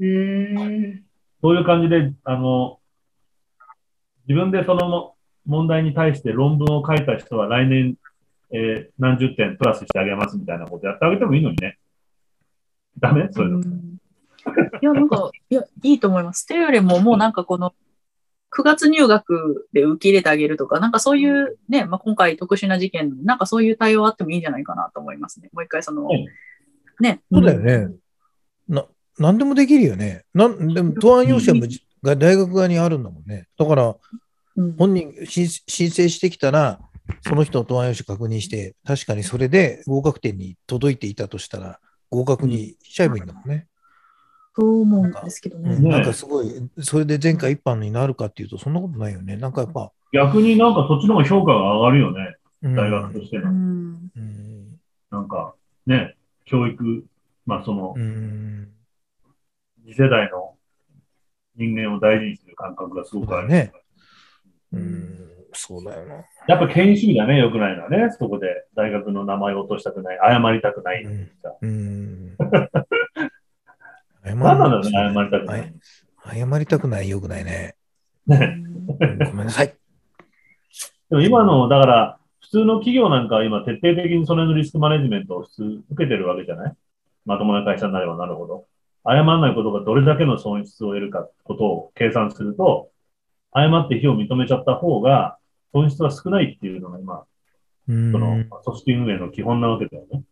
そういう感じで自分でその問題に対して論文を書いた人は来年、何十点プラスしてあげますみたいなことやってあげてもいいのにね。ダメ？そういうの。いや、なんか、いや、いいと思います。というよりも、もうなんかこの、9月入学で受け入れてあげるとか、なんかそういうね、まあ、今回特殊な事件、なんかそういう対応あってもいいんじゃないかなと思いますね。もう一回その、ね。そうだよね。なんでもできるよね。でも、答案用紙が大学側にあるんだもんね。だから、本人、申請してきたら、その人の答案用紙確認して、確かにそれで合格点に届いていたとしたら、合格にしちゃえばいいんだもんね。そう思うんですけどね。なんかすごい、それで前回一般になるかっていうと、そんなことないよね。なんかやっぱ。逆になんかそっちの方が評価が上がるよね。大学としての。なんかね、教育、まあその、次世代の人間を大事にする感覚がすごくあるね。そうだよな。やっぱ権威主義だね、良くないのはね。そこで大学の名前を落としたくない、謝りたくない。謝りたくない。謝りたくない、よくないね。ごめんなさい。でも今の、だから、普通の企業なんかは今、徹底的にそれのリスクマネジメントを普通受けてるわけじゃない？まともな会社になればなるほど。謝らないことがどれだけの損失を得るかってことを計算すると、謝って非を認めちゃった方が、損失は少ないっていうのが今、その組織運営の基本なわけだよね。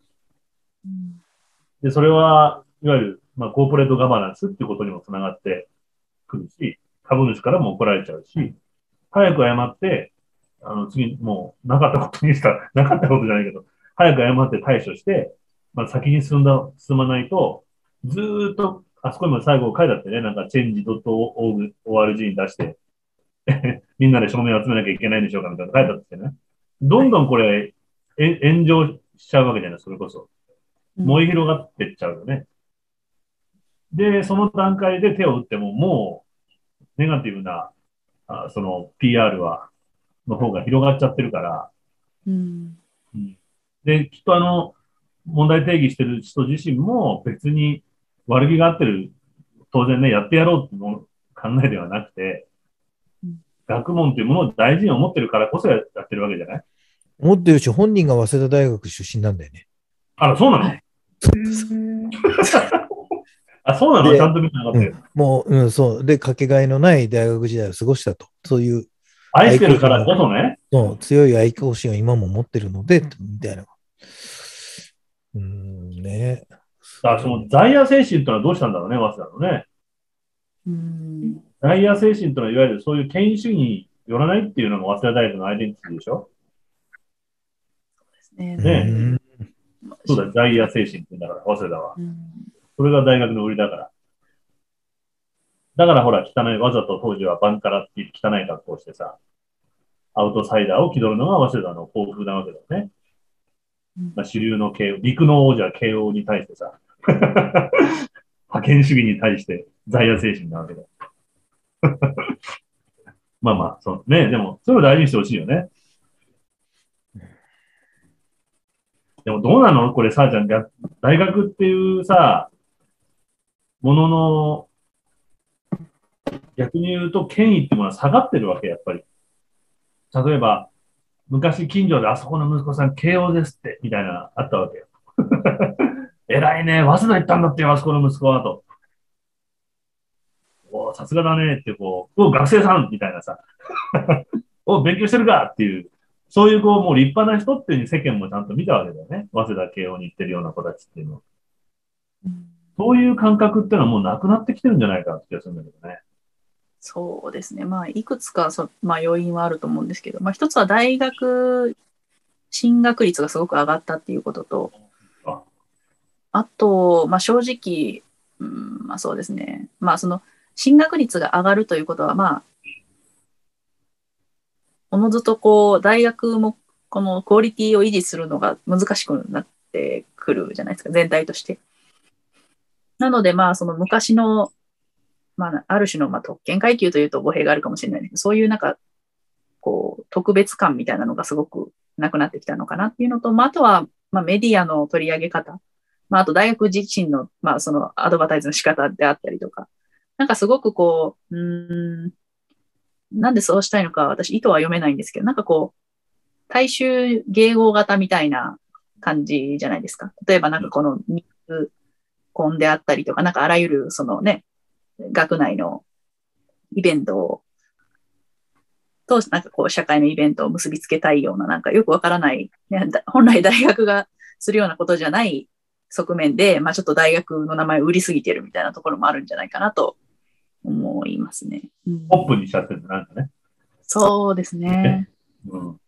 で、それは、いわゆる、まあ、コーポレートガバナンスっていうことにもつながってくるし、株主からも怒られちゃうし、早く謝って、次、もう、なかったことにした、なかったことじゃないけど、早く謝って対処して、まあ、先に進まないと、ずーっと、あそこにも最後書いてあってね、なんか、change.org に出して、みんなで証明を集めなきゃいけないんでしょうかみたいな書いてあってね。どんどんこれ、炎上しちゃうわけじゃない、それこそ。燃え広がってっちゃうよね。で、その段階で手を打っても、もう、ネガティブな、その PR の方が広がっちゃってるから、で、きっと問題定義してる人自身も別に悪気があってる、当然ね、やってやろうっても考えではなくて、学問というものを大事に思ってるからこそやってるわけじゃない？思ってるし、本人が早稲田大学出身なんだよね。あら、そうなの、はい、あ、そうなの、ちゃんと見てなかったよ、うん、もう、うん、そう。で、かけがえのない大学時代を過ごしたと。そういう。愛してるからこそね。そう、強い愛好心を今も持ってるので、みたいな。ね。だからその在野精神というのはどうしたんだろうね、早稲田のね。在野精神というのは、いわゆるそういう権威主義によらないっていうのが早稲田大学のアイデンティティでしょ。そうですね。ねえ。そうだ、在野精神ってだから、早稲田は。それが大学の売りだから。だからほら、汚い、わざと当時はバンカラっていう汚い格好をしてさ、アウトサイダーを気取るのが早稲田の校風なわけだよね。まあ、主流の慶応、陸の王者慶応に対してさ、覇権主義に対して在野精神なわけだ。まあまあ、そうね、でも、それを大事にしてほしいよね。でもどうなのこれさ、ちゃん、大学っていうさ、ものの、逆に言うと権威ってものは下がってるわけ、やっぱり。例えば、昔近所であそこの息子さん慶応ですって、みたいな、あったわけよ。偉いね、早稲田行ったんだってよ、あそこの息子は、と。おさすがだね、ってこう、お学生さんみたいなさ、お勉強してるかっていう、そういうこう、もう立派な人っていう世間もちゃんと見たわけだよね。早稲田慶応に行ってるような子たちっていうのは。そういう感覚っていうのはもうなくなってきてるんじゃないかって気がするんだけどね。そうですね、まあ、いくつかまあ、要因はあると思うんですけど、まあ、一つは大学進学率がすごく上がったっていうことと、あと、まあ、正直、うん、まあ、そうですね、まあ、その進学率が上がるということは、まあ、おのずとこう大学もこのクオリティを維持するのが難しくなってくるじゃないですか、全体として。なので、まあ、その昔のまあ、ある種のまあ特権階級というと語弊があるかもしれないですけど、そういうなんかこう特別感みたいなのがすごくなくなってきたのかなっていうのと、まあ、あとはまあメディアの取り上げ方、まあ、あと大学自身のまあそのアドバタイズの仕方であったりとか、なんかすごくこう、なんでそうしたいのか私意図は読めないんですけど、なんかこう大衆迎合型みたいな感じじゃないですか。例えばなんかこのミスコンであったりとか、なんかあらゆるそのね、学内のイベントを通してなんかこう社会のイベントを結びつけたいような、なんかよくわからない、ね、本来大学がするようなことじゃない側面で、まあ、ちょっと大学の名前を売りすぎてるみたいなところもあるんじゃないかなと思いますね。ポップにしちゃってるんだね。そうですね。うん、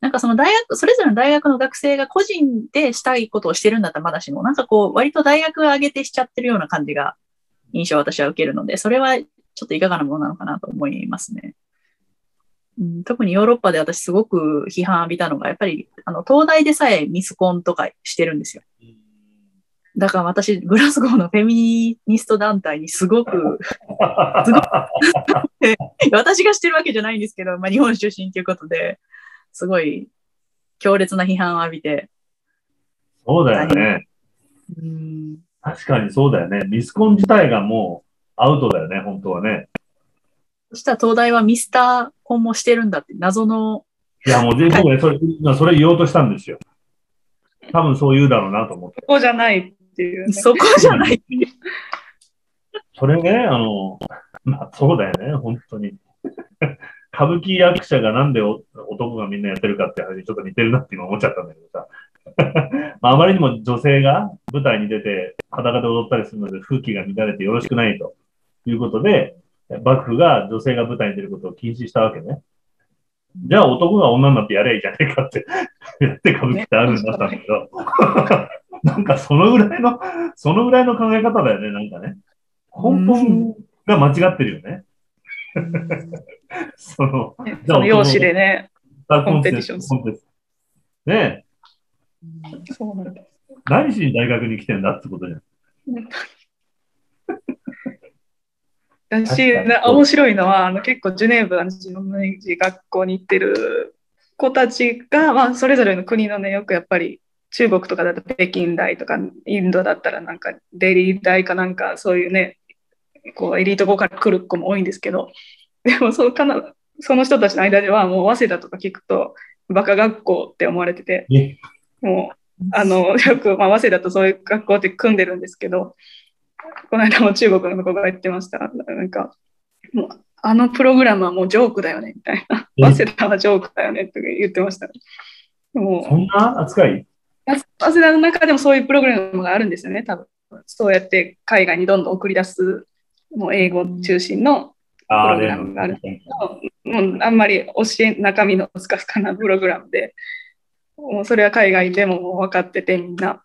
なんかその大学、それぞれの大学の学生が個人でしたいことをしてるんだったらまだしも、なんかこう割と大学を挙げてしちゃってるような感じが印象を私は受けるので、それはちょっといかがなものなのかなと思いますね。うん、特にヨーロッパで私すごく批判を浴びたのが、やっぱり東大でさえミスコンとかしてるんですよ。だから私、グラスゴーのフェミニスト団体にすごく私がしてるわけじゃないんですけど、まあ、日本出身ということですごい強烈な批判を浴びて。そうだよね。うん確かにそうだよね。ミスコン自体がもうアウトだよね、本当はね。そしたら東大はミスターコンもしてるんだって、謎の。いや、もう全部ね、それ言おうとしたんですよ。多分そう言うだろうなと思って。そこじゃないっていう、ね。そこじゃないっていう。それね、まあ、そうだよね、本当に。歌舞伎役者がなんで男がみんなやってるかって話にちょっと似てるなって今思っちゃったんだけどさ。まあ、あまりにも女性が舞台に出て裸で踊ったりするので風紀が乱れてよろしくないということで、幕府が女性が舞台に出ることを禁止したわけね。じゃあ男が女になってやればいいじゃねえかってやって歌舞伎ってあるんだったんだけど、なんかそのぐらいの考え方だよね、なんかね。根本が間違ってるよね。その容姿でね、コンペティションする。ねえ。そうなんです。何しに大学に来てんだってことじゃん。面白いのは結構ジュネーブの学校に行ってる子たちが、まあ、それぞれの国のねよくやっぱり中国とかだと北京大とか、インドだったらなんかデリー大かなんか、そういうね、こうエリート校から来る子も多いんですけど、でもその人たちの間ではもう早稲田とか聞くとバカ学校って思われてて、もうよく、まあ、早稲田とそういう学校って組んでるんですけど、この間も中国の子が言ってました。なんかもうあのプログラムはもうジョークだよねみたいな、早稲田はジョークだよねって言ってました。もうそんな扱い、早稲田の中でもそういうプログラムがあるんですよね、多分。そうやって海外にどんどん送り出す、もう英語中心のプログラムがあるんですけど、もうあんまり教え、中身のスカスカなプログラムで、もうそれは海外でも分かってて、みんな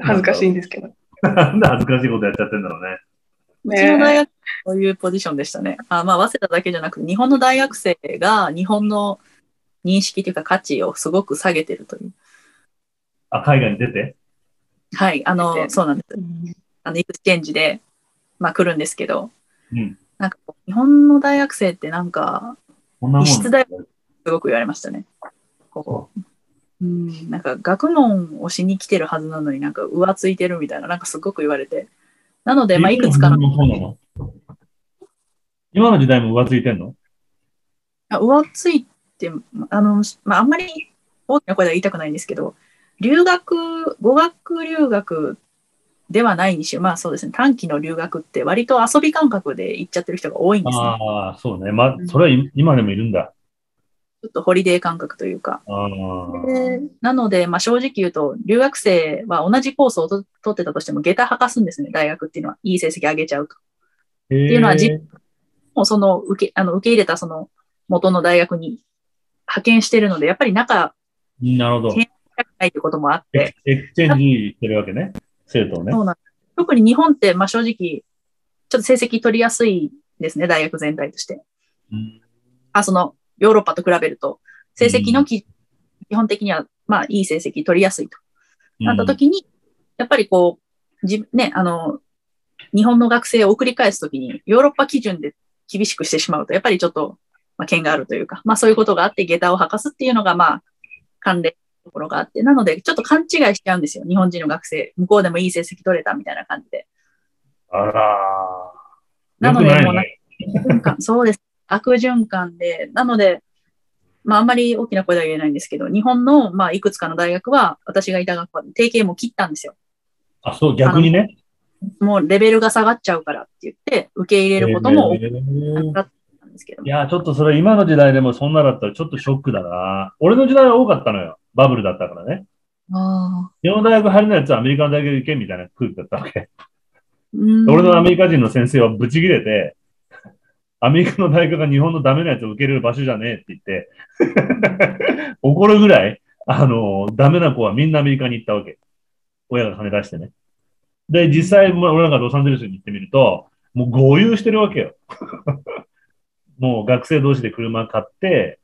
恥ずかしいんですけど。なんで恥ずかしいことやっちゃってるんだろうね。うちの大学そういうポジションでしたね。まあ、早稲田だけじゃなくて、日本の大学生が日本の認識というか価値をすごく下げてるという。海外に出て？はい、そうなんです。エクスチェンジで、まあ、来るんですけど、うん、なんか日本の大学生ってなんか、異質だよってすごく言われましたね。なんか学問をしに来てるはずなのになんか浮ついてるみたいな、なんかすごく言われて。なので、まあ、いくつかの。今の時代も浮ついてんの？浮ついて、まあ、あんまり大きな声では言いたくないんですけど、語学留学ではないにしよう、まあそうですね、短期の留学って割と遊び感覚で行っちゃってる人が多いんですね。ああ、そうね。まあ、それは今でもいるんだ。ちょっとホリデー感覚というか。なので、まあ、正直言うと、留学生は同じコースを取ってたとしても、下駄吐かすんですね、大学っていうのは。いい成績上げちゃうと。っていうのは、自分もその受け入れたその元の大学に派遣してるので、やっぱりなるほど。転校ないってこともあって。エクスチェンジしてるわけね、生徒をね。そうなんです。特に日本って、まあ、正直、ちょっと成績取りやすいですね、大学全体として。うん、ヨーロッパと比べると、成績の基本的には、まあ、いい成績取りやすいと。なったときに、やっぱり日本の学生を送り返すときに、ヨーロッパ基準で厳しくしてしまうと、やっぱりちょっと、まあ、険があるというか、まあ、そういうことがあって、下駄を吐かすっていうのが、まあ、関連のところがあって、なので、ちょっと勘違いしちゃうんですよ、日本人の学生。向こうでもいい成績取れたみたいな感じで。あらー。なので、もうそうです。悪循環で、なので、まあ、あんまり大きな声では言えないんですけど、日本の、まあ、いくつかの大学は、私がいた学校で、提携も切ったんですよ。あ、そう、逆にね。もうレベルが下がっちゃうからって言って、受け入れることも多かったんですけど。いや、ちょっとそれ、今の時代でもそんなだったら、ちょっとショックだな。俺の時代は多かったのよ。バブルだったからね。日本の大学入れないやつはアメリカの大学行けみたいな空気だったわけ。俺のアメリカ人の先生はブチ切れて、アメリカの大学が日本のダメなやつを受け入れる場所じゃねえって言って、怒るぐらい、ダメな子はみんなアメリカに行ったわけ。親が金出してね。で、実際、俺なんかロサンゼルスに行ってみると、もう豪遊してるわけよ。もう学生同士で車買って、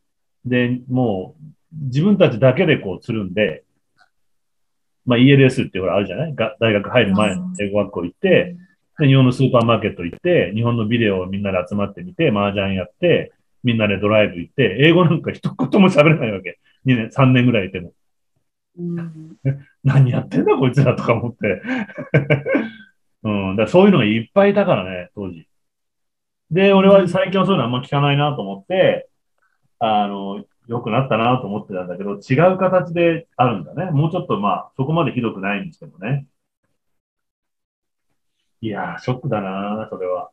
で、もう自分たちだけでこうつるんで、まあ ELS ってほらあるじゃない？大学入る前の英語学校行って、で、日本のスーパーマーケット行って、日本のビデオをみんなで集まってみて、麻雀やって、みんなでドライブ行って、英語なんか一言も喋れないわけ。2年、3年ぐらいいても。何やってんだこいつらとか思って。だからそういうのがいっぱいいたからね、当時。で、俺は最近はそういうのあんま聞かないなと思って、良くなったなと思ってたんだけど、違う形であるんだね。もうちょっとまあ、そこまでひどくないにしてもね。いやー、ショックだな、それは。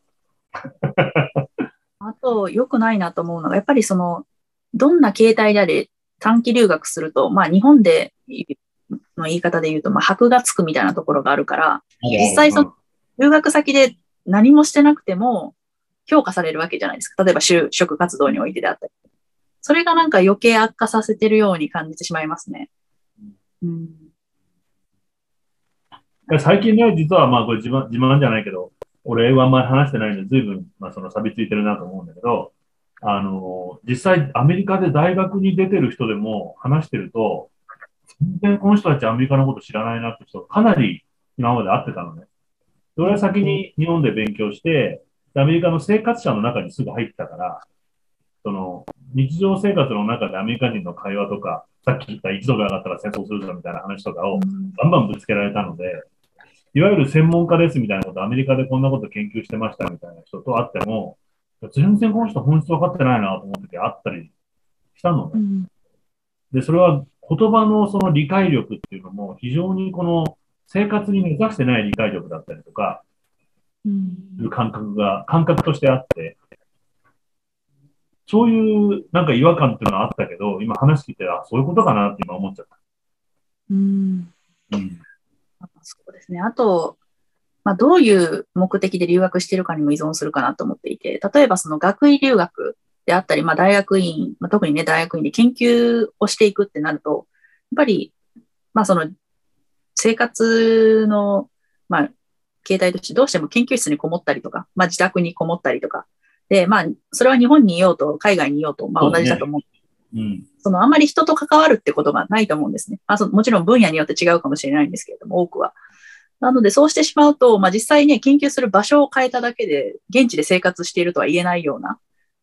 あと、良くないなと思うのが、やっぱりどんな形態であれ、短期留学すると、まあ、日本での言い方で言うと、まあ、箔がつくみたいなところがあるから、実際、留学先で何もしてなくても、評価されるわけじゃないですか。例えば、就職活動においてであったり。それがなんか余計悪化させてるように感じてしまいますね。最近ね、実はまあこれ自慢じゃないけど、俺英語あんまり話してないんで、随分まあ錆びついてるなと思うんだけど、実際アメリカで大学に出てる人でも話してると、全然この人たちアメリカのこと知らないなって人、かなり今まで会ってたのね。俺は先に日本で勉強して、アメリカの生活者の中にすぐ入ったから、日常生活の中でアメリカ人の会話とか、さっき言った1度が上がったら戦争するぞみたいな話とかをバンバンぶつけられたので、いわゆる専門家ですみたいなこと、アメリカでこんなこと研究してましたみたいな人と会っても、全然この人本質分かってないなと思ってあったりしたのね。で、それは言葉のその理解力っていうのも非常にこの生活に根ざしてない理解力だったりとか、いう感覚としてあって、そういうなんか違和感っていうのはあったけど、今話聞いて、あ、そういうことかなって今思っちゃった。そうですね。あと、まあ、どういう目的で留学してるかにも依存するかなと思っていて、例えばその学位留学であったり、まあ、大学院、まあ、特にね、大学院で研究をしていくってなると、やっぱり、まあ、その生活の、まあ、形態としてどうしても研究室にこもったりとか、まあ、自宅にこもったりとか、で、まあ、それは日本にいようと海外にいようと、まあ、同じだと思う。そのあまり人と関わるってことがないと思うんですね。まあ、そのもちろん分野によって違うかもしれないんですけれども、多くは。なので、そうしてしまうと、まあ、実際ね、研究する場所を変えただけで、現地で生活しているとは言えないような、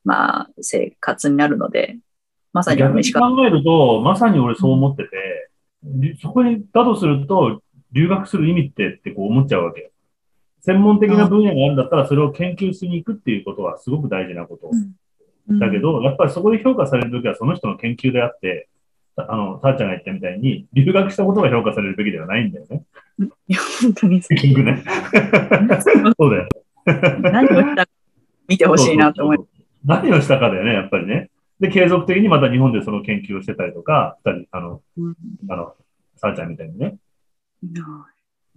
まあ、生活になるので、まさに逆に考えると、まさに俺そう思ってて、そこにだとすると、留学する意味ってこう思っちゃうわけよ。専門的な分野があるんだったら、それを研究しに行くっていうことはすごく大事なこと。だけど、やっぱりそこで評価されるときは、その人の研究であって、たーちゃんが言ったみたいに、留学したことが評価されるべきではないんだよね。いや、本当に好き。そうだよ。何をしたか見てほしいなと思います。何をしたかだよね、やっぱりね。で、継続的にまた日本でその研究をしてたりとか、たーちゃんみたいにね。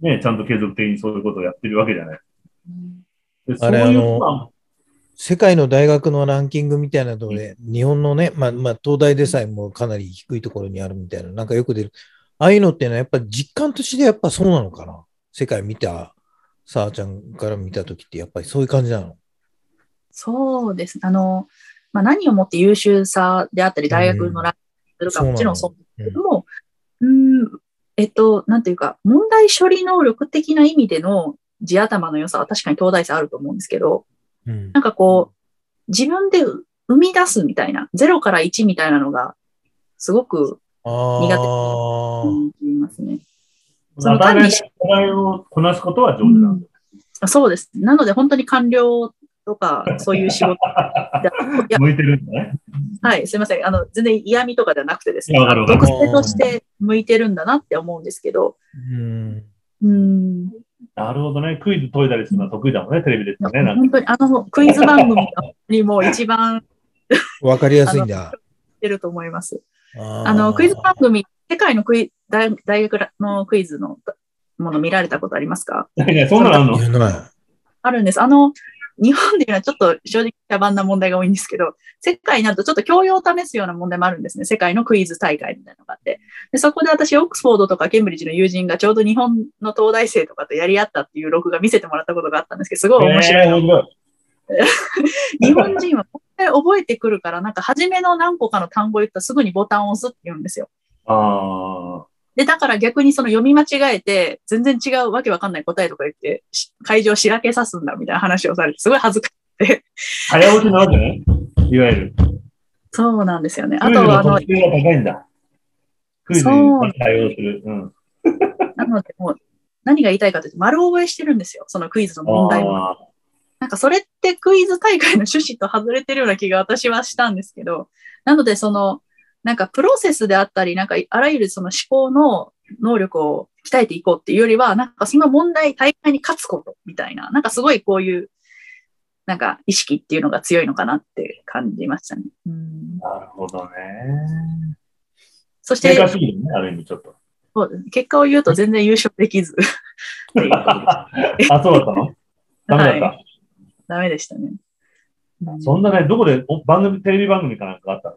ちゃんと継続的にそういうことをやってるわけじゃない。あれ、世界の大学のランキングみたいなので、日本のね、まあ、東大でさえもかなり低いところにあるみたいな、なんかよく出る。ああいうのっていうのは、やっぱり実感としてやっぱそうなのかな。世界見た、さあちゃんから見たときって、やっぱりそういう感じなの。そうです。まあ、何をもって優秀さであったり、大学のランキングとか、もちろんそうですけども、なんていうか、問題処理能力的な意味での地頭の良さは確かに東大生あると思うんですけど、なんかこう、自分で生み出すみたいな、0から1みたいなのが、すごく苦手に言いますね。その単に課題をこなすことは上手なんです、そうです。なので本当に官僚とか、そういう仕事。向いてるんだね。はい、すみません。全然嫌味とかではなくてですね、特性として向いてるんだなって思うんですけど。なるほどね。クイズ解いたりするのは得意だもんね、テレビですよね。本当に、クイズ番組にも一番わかりやすいんだ。出ると思います。クイズ番組、世界の大学のクイズのもの見られたことありますか？そんなのあるの？あるんです。日本でいうのはちょっと正直野蛮な問題が多いんですけど、世界になるとちょっと教養を試すような問題もあるんですね。世界のクイズ大会みたいなのがあって。で、そこで私、オックスフォードとかケンブリッジの友人がちょうど日本の東大生とかとやり合ったっていう録画見せてもらったことがあったんですけど、すごい面白い。日本人は問題覚えてくるから、なんか初めの何個かの単語言ったらすぐにボタンを押すって言うんですよ。で、だから逆にその読み間違えて、全然違うわけわかんない答えとか言って、会場をしらけさすんだみたいな話をされて、すごい恥ずかしくて。早押しなわけね、いわゆる。そうなんですよね。あとはクイズの得点が高いんだ。クイズに対応する。なので、もう何が言いたいかというと、丸覚えしてるんですよ。そのクイズの問題も。なんかそれってクイズ大会の趣旨と外れてるような気が私はしたんですけど、なのでその、なんかプロセスであったり、なんかあらゆるその思考の能力を鍛えていこうっていうよりは、なんかその問題、大会に勝つことみたいな、なんかすごいこういう、なんか意識っていうのが強いのかなって感じましたね。なるほどね。そして、難しいよね、ある意味ちょっと。結果を言うと全然優勝できず。あ、そうだったの？ダメだった、はい、ダメでしたね。そんなね、どこでテレビ番組かなんかあったの？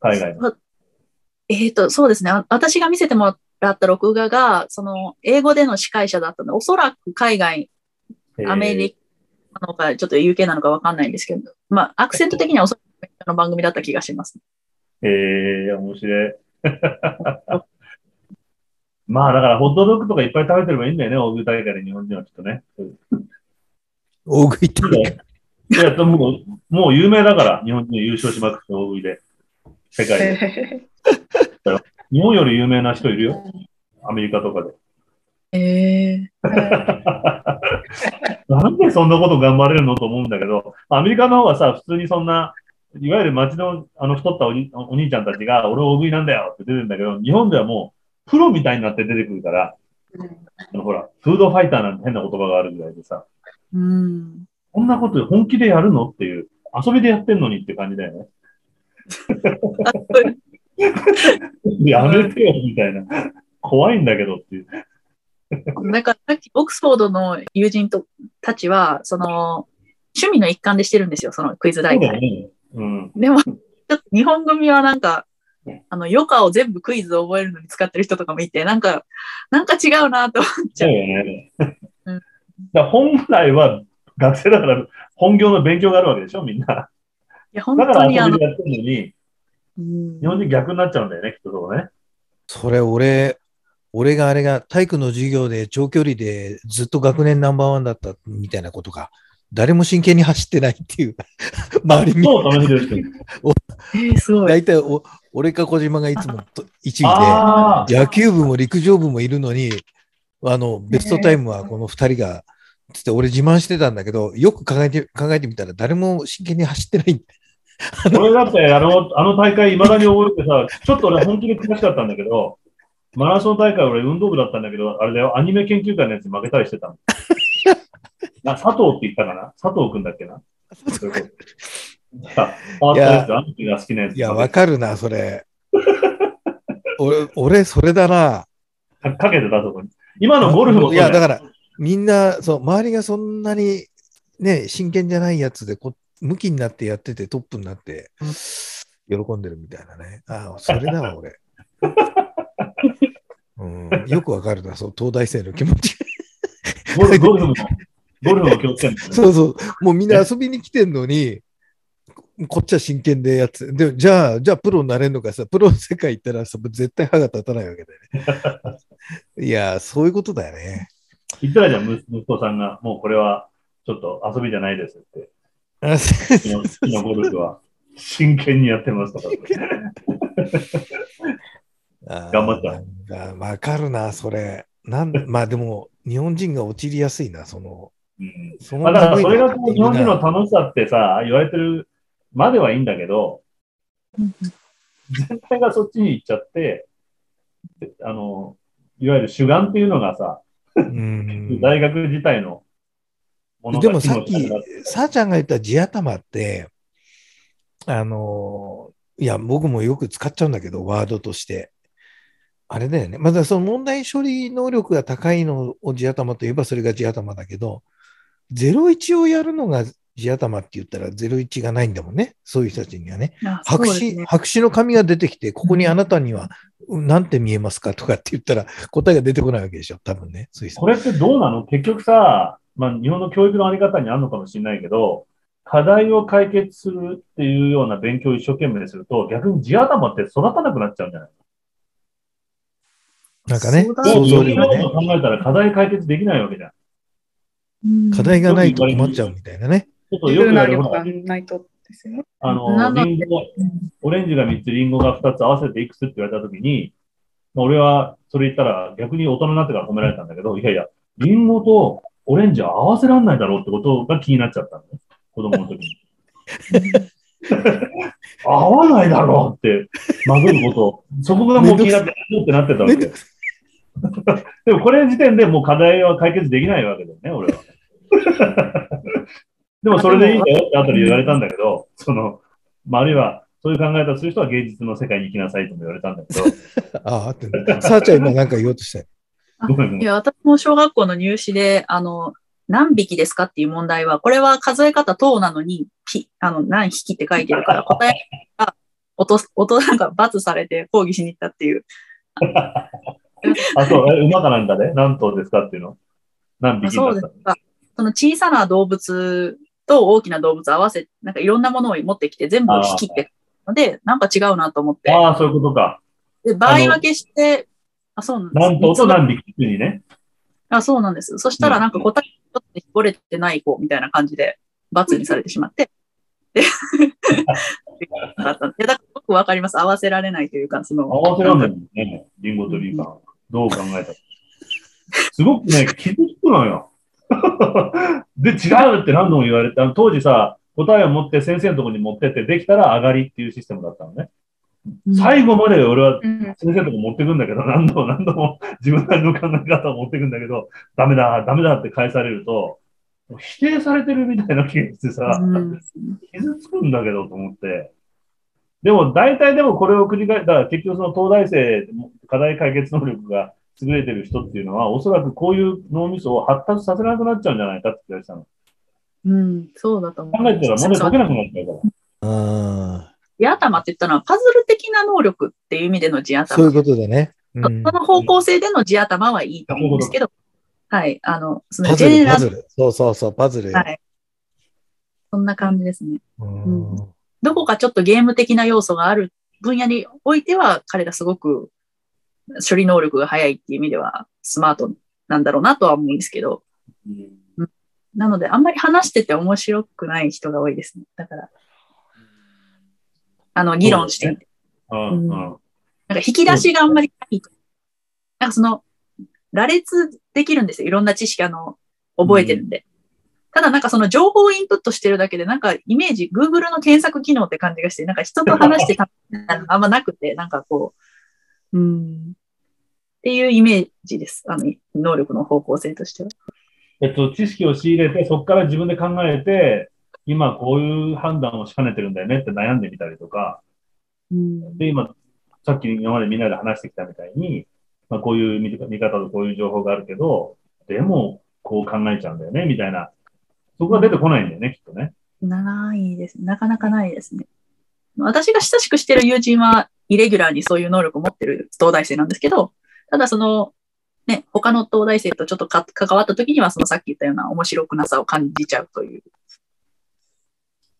海外の。そうですね。私が見せてもらった録画が、その、英語での司会者だったので、おそらく海外、アメリカなのか、ちょっと UK なのかわかんないんですけど、まあ、アクセント的にはおそらくアメリカの番組だった気がします。面白い。まあ、だから、ホットドッグとかいっぱい食べてればいいんだよね、大食い大会で日本人はちょっとね。大食いって。いや、もう、もう有名だから、日本人優勝しまくって大食いで、世界で。日本より有名な人いるよ、アメリカとかで。なんでそんなこと頑張れるのと思うんだけど、アメリカの方はさ、普通にそんな、いわゆる街の太ったお兄ちゃんたちが、俺大食いなんだよって出てるんだけど、日本ではもう、プロみたいになって出てくるから、ほら、フードファイターなんて変な言葉があるぐらいでさ、うん、こんなこと本気でやるのっていう、遊びでやってんのにって感じだよね。やめてよみたいな、怖いんだけどっていう。なんかさっきオックスフォードの友人たちはその趣味の一環でしてるんですよ、そのクイズ大会。ね、うん、でもちょっと日本組はなんか余暇を全部クイズを覚えるのに使ってる人とかもいて、なんか違うなと思っちゃう。ね、うん、だ本来は学生だから本業の勉強があるわけでしょ、みんな。いや本当にやってるのに、うん、日本人逆になっちゃうんだよね、きっとそうね。それ俺があれが体育の授業で長距離でずっと学年ナンバーワンだったみたいなことが、誰も真剣に走ってないっていう、周りに。そう、楽しいですけど。すごい。大体俺か小島がいつも1位で、野球部も陸上部もいるのに、ベストタイムはこの2人が、つって俺自慢してたんだけど、よく考えてみたら誰も真剣に走ってないんだ。俺だってあの大会未だに覚えてさ、ちょっと俺本気で悔しかったんだけど、マラソン大会俺運動部だったんだけど、あれだよ、アニメ研究会のやつに負けたりしてたの。佐藤って言ったかな、佐藤くんだっけな。いや、わかるな、それ。俺、それだな。かけてたとこに。今のゴルフもそうだよ。いや、だから、みんな、そう、周りがそんなに、ね、真剣じゃないやつで、向きになってやってて、トップになって、喜んでるみたいなね。ああ、それだわ、俺。うん、よくわかるな、そう、東大生の気持ち。ゴルフも気をつけるんですね。そうそう。もうみんな遊びに来てんのに、こっちは真剣でやって、でじゃあプロになれんのかさ、プロの世界行ったらさ、絶対歯が立たないわけだよね。いや、そういうことだよね。言ったらじゃあ、息子さんが、もうこれはちょっと遊びじゃないですって。好きなゴルフは真剣にやってますとか。頑張った。わかるな、それ。まあでも、日本人が陥りやすいな、そのだからそれがこう日本人の楽しさってさ、言われてるまではいいんだけど、全体がそっちに行っちゃって、いわゆる主眼っていうのがさ、大学自体のものが。でもさっき、さあちゃんが言った地頭って、いや、僕もよく使っちゃうんだけど、ワードとして。あれだよね。まだその問題処理能力が高いのを地頭といえばそれが地頭だけど、01をやるのが地頭って言ったら01がないんだもんね。そういう人たちにはね。白紙の紙が出てきて、ここにあなたには何て見えますかとかって言ったら答えが出てこないわけでしょ。多分ね。そういう人。これってどうなの？結局さ、まあ日本の教育のあり方にあるのかもしれないけど、課題を解決するっていうような勉強を一生懸命すると、逆に地頭って育たなくなっちゃうんじゃないの？なんかね、想像力ね。考えたら課題解決できないわけじゃん。課題がないと困っちゃうみたいなね。ちょっとよくやるのがないとですね。オレンジが3つ、リンゴが2つ合わせていくつって言われたときに、俺はそれ言ったら逆に大人になってから褒められたんだけど、いやいや、リンゴとオレンジは合わせらんないだろうってことが気になっちゃったのね。子供の時に。合わないだろうって、まずいこと。そこがもう気になって、ってなってたわけ。でもこれ時点でもう課題は解決できないわけだよね、俺は。でもそれでいいんだよって後で言われたんだけど、まあ、あるいは、そういう考え方する人は芸術の世界に行きなさいとも言われたんだけど。あってね。さあちゃん今なんか言おうとしたい。いや、私も小学校の入試で、何匹ですかっていう問題は、これは数え方等なのに、何匹って書いてるから、答えがなんか罰されて抗議しに行ったっていう。あ、そう、馬かなんだね。何頭ですかっていうの。何匹だったの？その小さな動物と大きな動物合わせ、なんかいろんなものを持ってきて、全部匹ってので、なんか違うなと思って。ああ、そういうことか。で、場合分けして、あ、そうなんです。何頭と何匹っていうね。あ、そうなんです。そしたらなんか答え絞れてない子みたいな感じで罰にされてしまって、っていやだから僕分かります。合わせられないというか、その合わせられないもんね、リンゴとリンゴ、うん、どう考えたらすごくね、傷つくのよで、違うって何度も言われて、当時さ、答えを持って先生のところに持ってって、できたら上がりっていうシステムだったのね。最後まで俺は先生のとこ持ってくんだけど、何度も何度も自分なりの考え方を持ってくんだけど、ダメだ、ダメだって返されると、否定されてるみたいな気がしてさ、傷つくんだけどと思って。でも大体でもこれを繰り返したら、結局その東大生、課題解決能力が優れてる人っていうのは、おそらくこういう脳みそを発達させなくなっちゃうんじゃないかって言われたの。うん、そうだと思う。考えたら問題解けなくなっちゃうから。ああ。地頭って言ったのはパズル的な能力っていう意味での地頭。そういうことだね。うん、その方向性での地頭はいいと思うんですけど、はい、そのジェネラル。パズル。そうそうそう、パズル。はい。そんな感じですね。うん、どこかちょっとゲーム的な要素がある分野においては、彼がすごく処理能力が早いっていう意味ではスマートなんだろうなとは思うんですけど、うん、なのであんまり話してて面白くない人が多いですね。だから議論してみて、うん、なんか引き出しがあんまりない、なんかその羅列できるんですよ。いろんな知識覚えてるんで、ただなんかその情報をインプットしてるだけで、なんかイメージ Google の検索機能って感じがして、なんか人と話してたのあんまなくて、なんかこう、うんっていうイメージです。能力の方向性としては。知識を仕入れて、そこから自分で考えて、今こういう判断をしかねてるんだよねって悩んでみたりとか、うん、で、今、さっき今までみんなで話してきたみたいに、まあ、こういう見方とこういう情報があるけど、でもこう考えちゃうんだよね、みたいな。そこが出てこないんだよね、きっとね。ないです。なかなかないですね。私が親しくしてる友人は、イレギュラーにそういう能力を持ってる東大生なんですけど、ただその、ね、他の東大生とちょっと関わった時には、そのさっき言ったような面白くなさを感じちゃうという。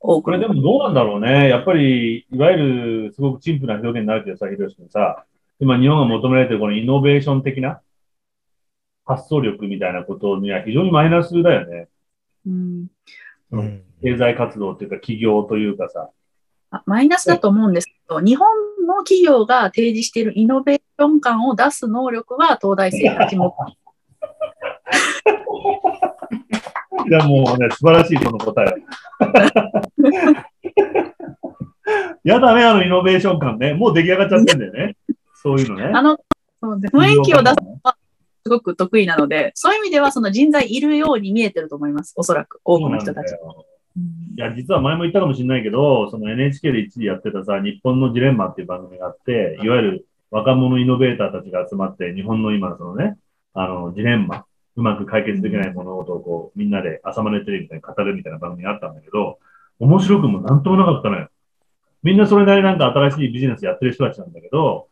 これでもどうなんだろうね。やっぱり、いわゆるすごく陳腐な表現になるけどさ、ひろし君さ、今日本が求められてるこのイノベーション的な発想力みたいなことには非常にマイナスだよね。うん。経済活動というか企業というかさ。マイナスだと思うんですけど、日本の企業が提示しているイノベーション感を出す能力は東大生たちも。いや、もうね、素晴らしい、その答え。やだね、イノベーション感ね。もう出来上がっちゃってんだよね。そういうのね。雰囲気を出すのはすごく得意なので、そういう意味ではその人材いるように見えてると思います。おそらく、多くの人たちは。いや、実は前も言ったかもしれないけど、その NHK で一時やってたさ、日本のジレンマっていう番組があって、いわゆる若者イノベーターたちが集まって、日本の今のそのね、ジレンマ、うまく解決できない物事をこう、みんなで朝までテレビで語るみたいな番組があったんだけど、面白くもなんともなかったのよ。みんなそれなりなんか新しいビジネスやってる人たちなんだけど、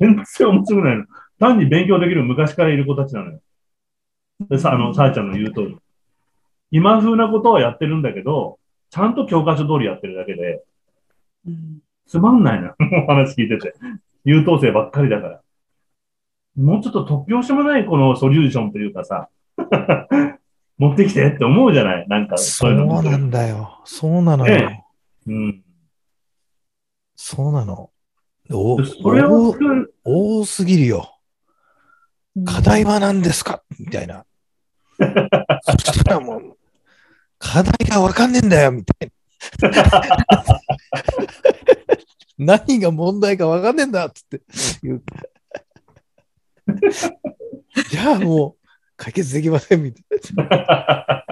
全然面白くないの。単に勉強できる昔からいる子たちなのよ。でさ、さあちゃんの言う通り。今風なことはやってるんだけど、ちゃんと教科書通りやってるだけで、つまんないな、お話聞いてて。優等生ばっかりだから。もうちょっと突拍子もないこのソリューションというかさ、持ってきてって思うじゃない、なんかそういうの。そうなんだよ。そうなのよ。ね、うん。そうなの。それを多すぎるよ。課題は何ですかみたいな。そしたらもう、課題が分かんねえんだよ、みたいな。何が問題か分かんねえんだっつって言う。じゃあもう、解決できません、みたいな。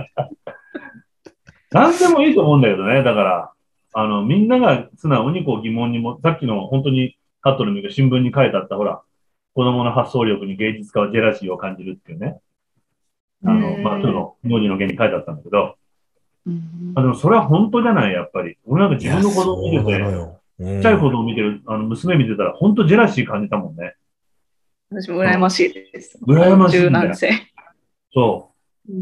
何でもいいと思うんだけどね、だから、みんなが素直にこう疑問にも、さっきの本当にカットの見る新聞に書いてあった、ほら、子供の発想力に芸術家はジェラシーを感じるっていうね。まあ、ちょっと文字の原理に書いてあったんだけど、でもそれは本当じゃない、やっぱり。俺なんか自分の子供を見てて、ちっちゃい子供を見てる、娘見てたら、本当ジェラシー感じたもんね。私も羨ましいです。羨ましい。柔軟性。そう。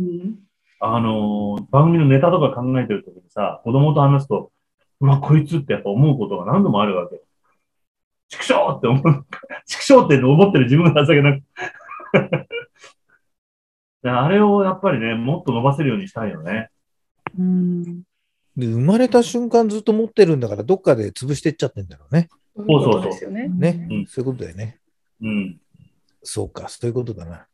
番組のネタとか考えてるときにさ、子供と話すと、うわ、こいつってやっぱ思うことが何度もあるわけ。ちくしょうって思う。ちくしょうって思ってる自分が情けなくあれをやっぱりね、もっと伸ばせるようにしたいよね。で生まれた瞬間ずっと持ってるんだからどっかで潰していっちゃってんだろうね。そうですよね。ね、うん、そういうことだよね。うん、そうか、そういうことだな。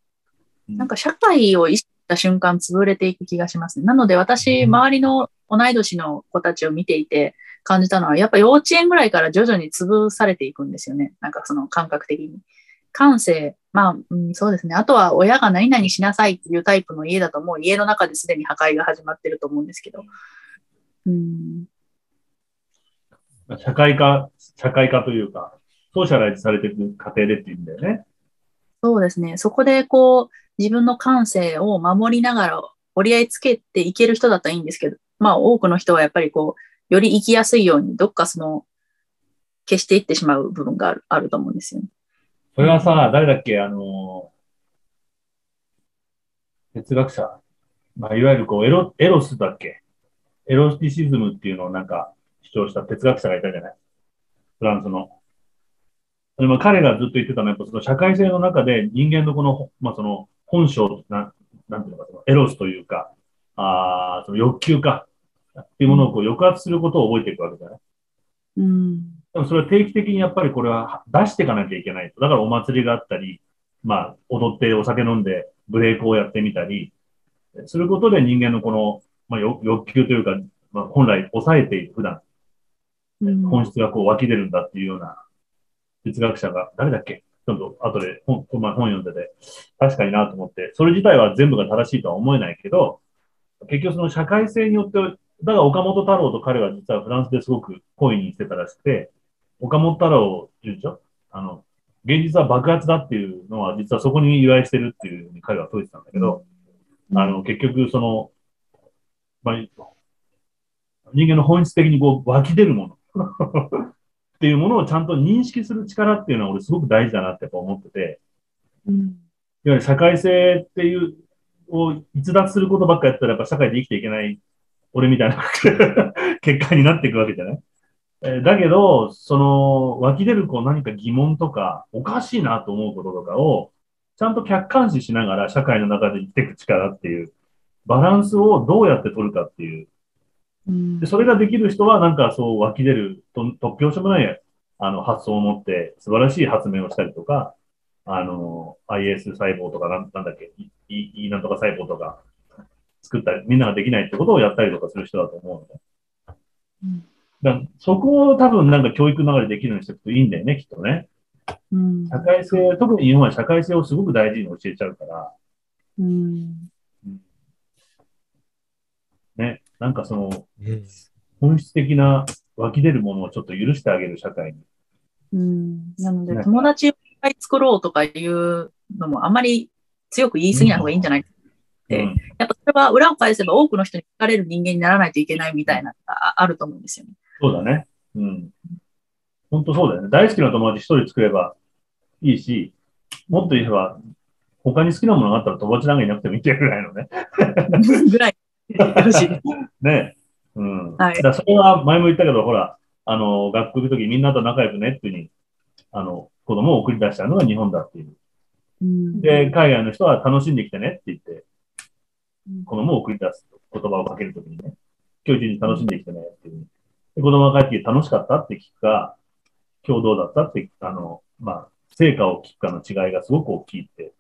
なんか社会を意識した瞬間潰れていく気がしますね。なので私、うん、周りの同い年の子たちを見ていて感じたのはやっぱ幼稚園ぐらいから徐々に潰されていくんですよね。なんかその感覚的に感性、まあ、うん、そうですね。あとは親が何々しなさいっていうタイプの家だともう家の中ですでに破壊が始まってると思うんですけど、うん、社会化というかソーシャライズされていく過程でっていうんだよね。そうですね。そこでこう自分の感性を守りながら折り合いつけていける人だったらいいんですけど、まあ多くの人はやっぱりこうより生きやすいようにどっかその消していってしまう部分があると思うんですよね。それはさ、誰だっけ、哲学者、まあ、いわゆるこうエロスだっけ、エロティシズムっていうのをなんか主張した哲学者がいたじゃない、フランスの。でも彼がずっと言ってたのは、やっぱその社会性の中で人間のこの、まあ、その本性、なんていうのか、そのエロスというか、その欲求か、っていうものをこう抑圧することを覚えていくわけじゃない。うん。でもそれは定期的にやっぱりこれは出していかなきゃいけないと。だからお祭りがあったり、まあ踊ってお酒飲んでブレイクをやってみたり、することで人間のこの、まあ、欲求というか、まあ、本来抑えている普段、本質がこう湧き出るんだっていうような哲学者が、誰だっけ？ちょっと後で本読んでて、確かになと思って、それ自体は全部が正しいとは思えないけど、結局その社会性によって、だから岡本太郎と彼は実はフランスですごく恋にしてたらしくて、岡本太郎順調、現実は爆発だっていうのは実はそこに由来してるっていうふうに彼は説いてたんだけど、結局その、まあ、人間の本質的にこう湧き出るものっていうものをちゃんと認識する力っていうのは俺すごく大事だなってやっぱ思ってて、いわゆる社会性っていうを逸脱することばっかやったらやっぱ社会で生きていけない俺みたいな結果になっていくわけじゃない。だけど、その湧き出るこう何か疑問とかおかしいなと思うこととかをちゃんと客観視しながら社会の中で生きていく力っていうバランスをどうやって取るかっていう。でそれができる人はなんかそう湧き出る突拍子もない発想を持って素晴らしい発明をしたりとか、iS 細胞とかなんだっけ、E なんとか細胞とか作ったり、みんなができないってことをやったりとかする人だと思うので。そこを多分なんか教育の中でできるようにしていくといいんだよね、きっとね。社会性、特に日本は社会性をすごく大事に教えちゃうから。ね、なんかその、本質的な湧き出るものをちょっと許してあげる社会に。なので、友達をいっぱい作ろうとかいうのもあんまり強く言い過ぎない方がいいんじゃないかって。やっぱそれは裏を返せば多くの人に好かれる人間にならないといけないみたいなのがあると思うんですよね。そうだね。本当そうだよね。大好きな友達一人作ればいいし、もっと言えば、他に好きなものがあったら友達なんかいなくてもいけるぐらいのね。ぐらい。ね。はい。だからそれは前も言ったけど、ほら、学校行くときみんなと仲良くねっていう風に、子供を送り出したのが日本だっていう。で、海外の人は楽しんできてねって言って、子供を送り出す言葉をかけるときにね、今日一日楽しんできてねっていう。で、子供が帰ってきて楽しかったって聞くか、共同だったって、まあ、成果を聞くかの違いがすごく大きいって。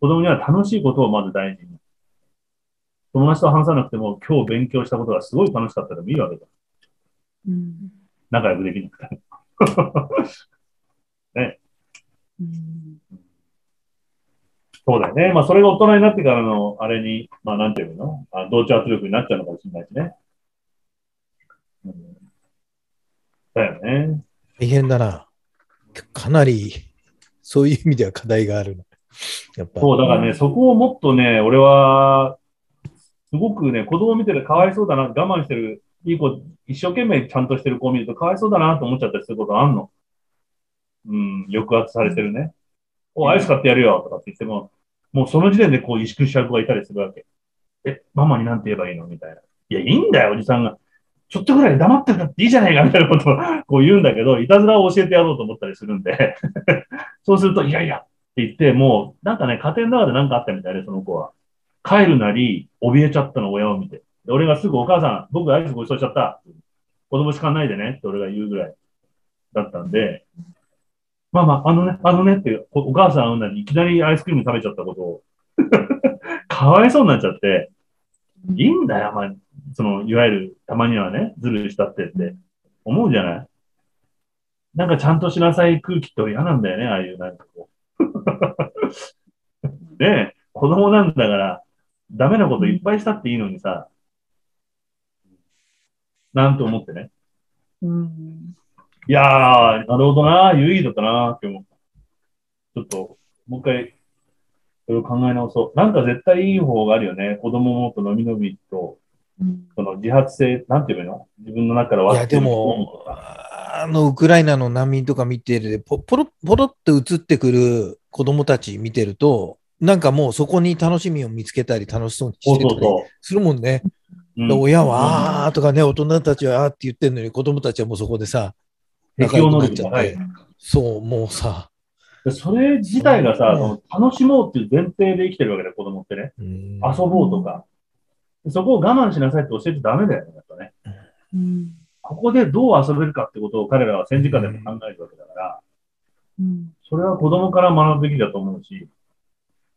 子供には楽しいことをまず大事に。友達と話さなくても、今日勉強したことがすごい楽しかったでもいいわけだ。仲良くできなくて。ね。そうだよね。まあ、それが大人になってからの、あれに、まあ、なんていうの？同調圧力になっちゃうのかもしれないしね。だよね。大変だな。かなり、そういう意味では課題がある。やっぱそう、だからね、そこをもっとね、俺は、すごくね、子供見てるかわいそうだな、我慢してる、いい子、一生懸命ちゃんとしてる子を見るとかわいそうだなと思っちゃったりすることあんの。抑圧されてるね。アイス買ってやるよとかって言っても、もうその時点でこう萎縮しちゃう子がいたりするわけ。ママになんて言えばいいのみたいな。いや、いいんだよ、おじさんが。ちょっとぐらい黙ってるからっていいじゃないかみたいなことをこう言うんだけど、いたずらを教えてやろうと思ったりするんで、そうすると、いやいやって言って、もう、なんかね、家庭の中でなんかあったみたいで、その子は。帰るなり、怯えちゃったの、親を見て。俺がすぐお母さん、僕がアイスごちそうしちゃった。子供しかないでねって俺が言うぐらいだったんで、まあまあ、あのねってお母さん会うなにいきなりアイスクリーム食べちゃったことを、かわいそうになっちゃって、いいんだよ、まあ、その、いわゆる、たまにはね、ずるしたって思うじゃない？なんかちゃんとしなさい空気って嫌なんだよね、ああいうなんかこう。ねえ、子供なんだから、ダメなこといっぱいしたっていいのにさ、なんて思ってね。うん、いやー、なるほどな、有意義だったな、って思った。ちょっと、もう一回、それを考え直そう。なんか絶対いい方があるよね。子供もとのびのびと、その自発性、なんていうの？自分の中から割ってる。いやでも、ウクライナの難民とか見てる、ポロッと映ってくる子供たち見てると、なんかもうそこに楽しみを見つけたり、楽しそうにしてたりするもんね。そうそうそう、親はあーとかね、大人たちはあーって言ってるのに、子供たちはもうそこでさ、仲良くなっちゃって。そう、もうさ。それ自体がさ、楽しもうっていう前提で生きてるわけだよ、子供ってね。遊ぼうとか。そこを我慢しなさいって教えてダメだよね、やっぱね。ここでどう遊べるかってことを彼らは戦時下でも考えるわけだから、それは子供から学ぶべきだと思うし、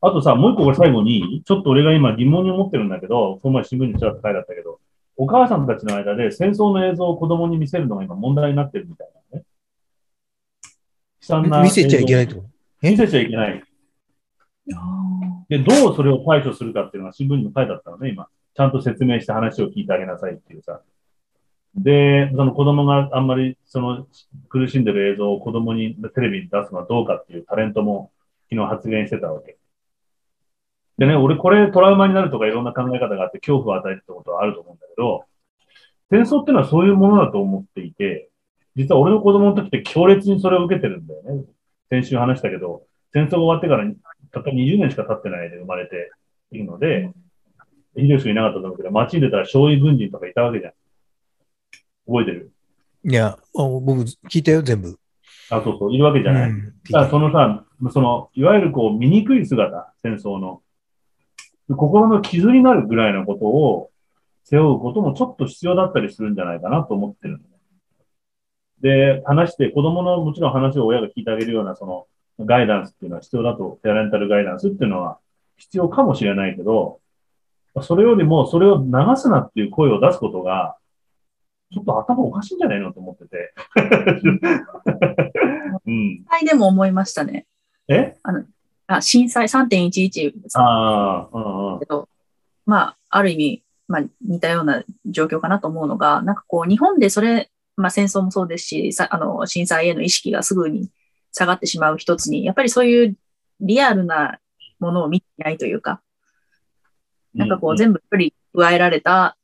あとさ、もう一個これ最後に、ちょっと俺が今疑問に思ってるんだけど、この前新聞にちらっと書いてあったけど、お母さんたちの間で戦争の映像を子供に見せるのが今問題になってるみたいなね。見せちゃいけないってこと？見せちゃいけない。で、どうそれを対処するかっていうのは新聞にも書いてあったのね、今。ちゃんと説明して話を聞いてあげなさいっていうさ。で、その子供があんまりその苦しんでる映像を子供にテレビに出すのはどうかっていうタレントも昨日発言してたわけ。でね、俺これトラウマになるとかいろんな考え方があって恐怖を与えるってことはあると思うんだけど、戦争ってのはそういうものだと思っていて、実は俺の子供の時って強烈にそれを受けてるんだよね。先週話したけど、戦争が終わってからたった20年しか経ってないで生まれているので、秀吉がいなかったんだけど、街に出たら少尉軍人とかいたわけじゃん。覚えてる？いや、僕聞いたよ、全部。あ、そうそう、いるわけじゃない。だからそのさ、いわゆるこう、醜い姿、戦争の。心の傷になるぐらいのことを背負うこともちょっと必要だったりするんじゃないかなと思ってるのね。で、話して、子供のもちろん話を親が聞いてあげるような、その、ガイダンスっていうのは必要だと、ペアレンタルガイダンスっていうのは必要かもしれないけど、それよりも、それを流すなっていう声を出すことが、ちょっと頭おかしいんじゃないのと思ってて。震災でも思いましたね。え？震災 3.11 けど、まあ、ある意味、まあ、似たような状況かなと思うのが、なんかこう、日本でそれ、まあ、戦争もそうですし、震災への意識がすぐに下がってしまう一つに、やっぱりそういうリアルなものを見ていないというか、なんかこう、全部やっぱり加えられた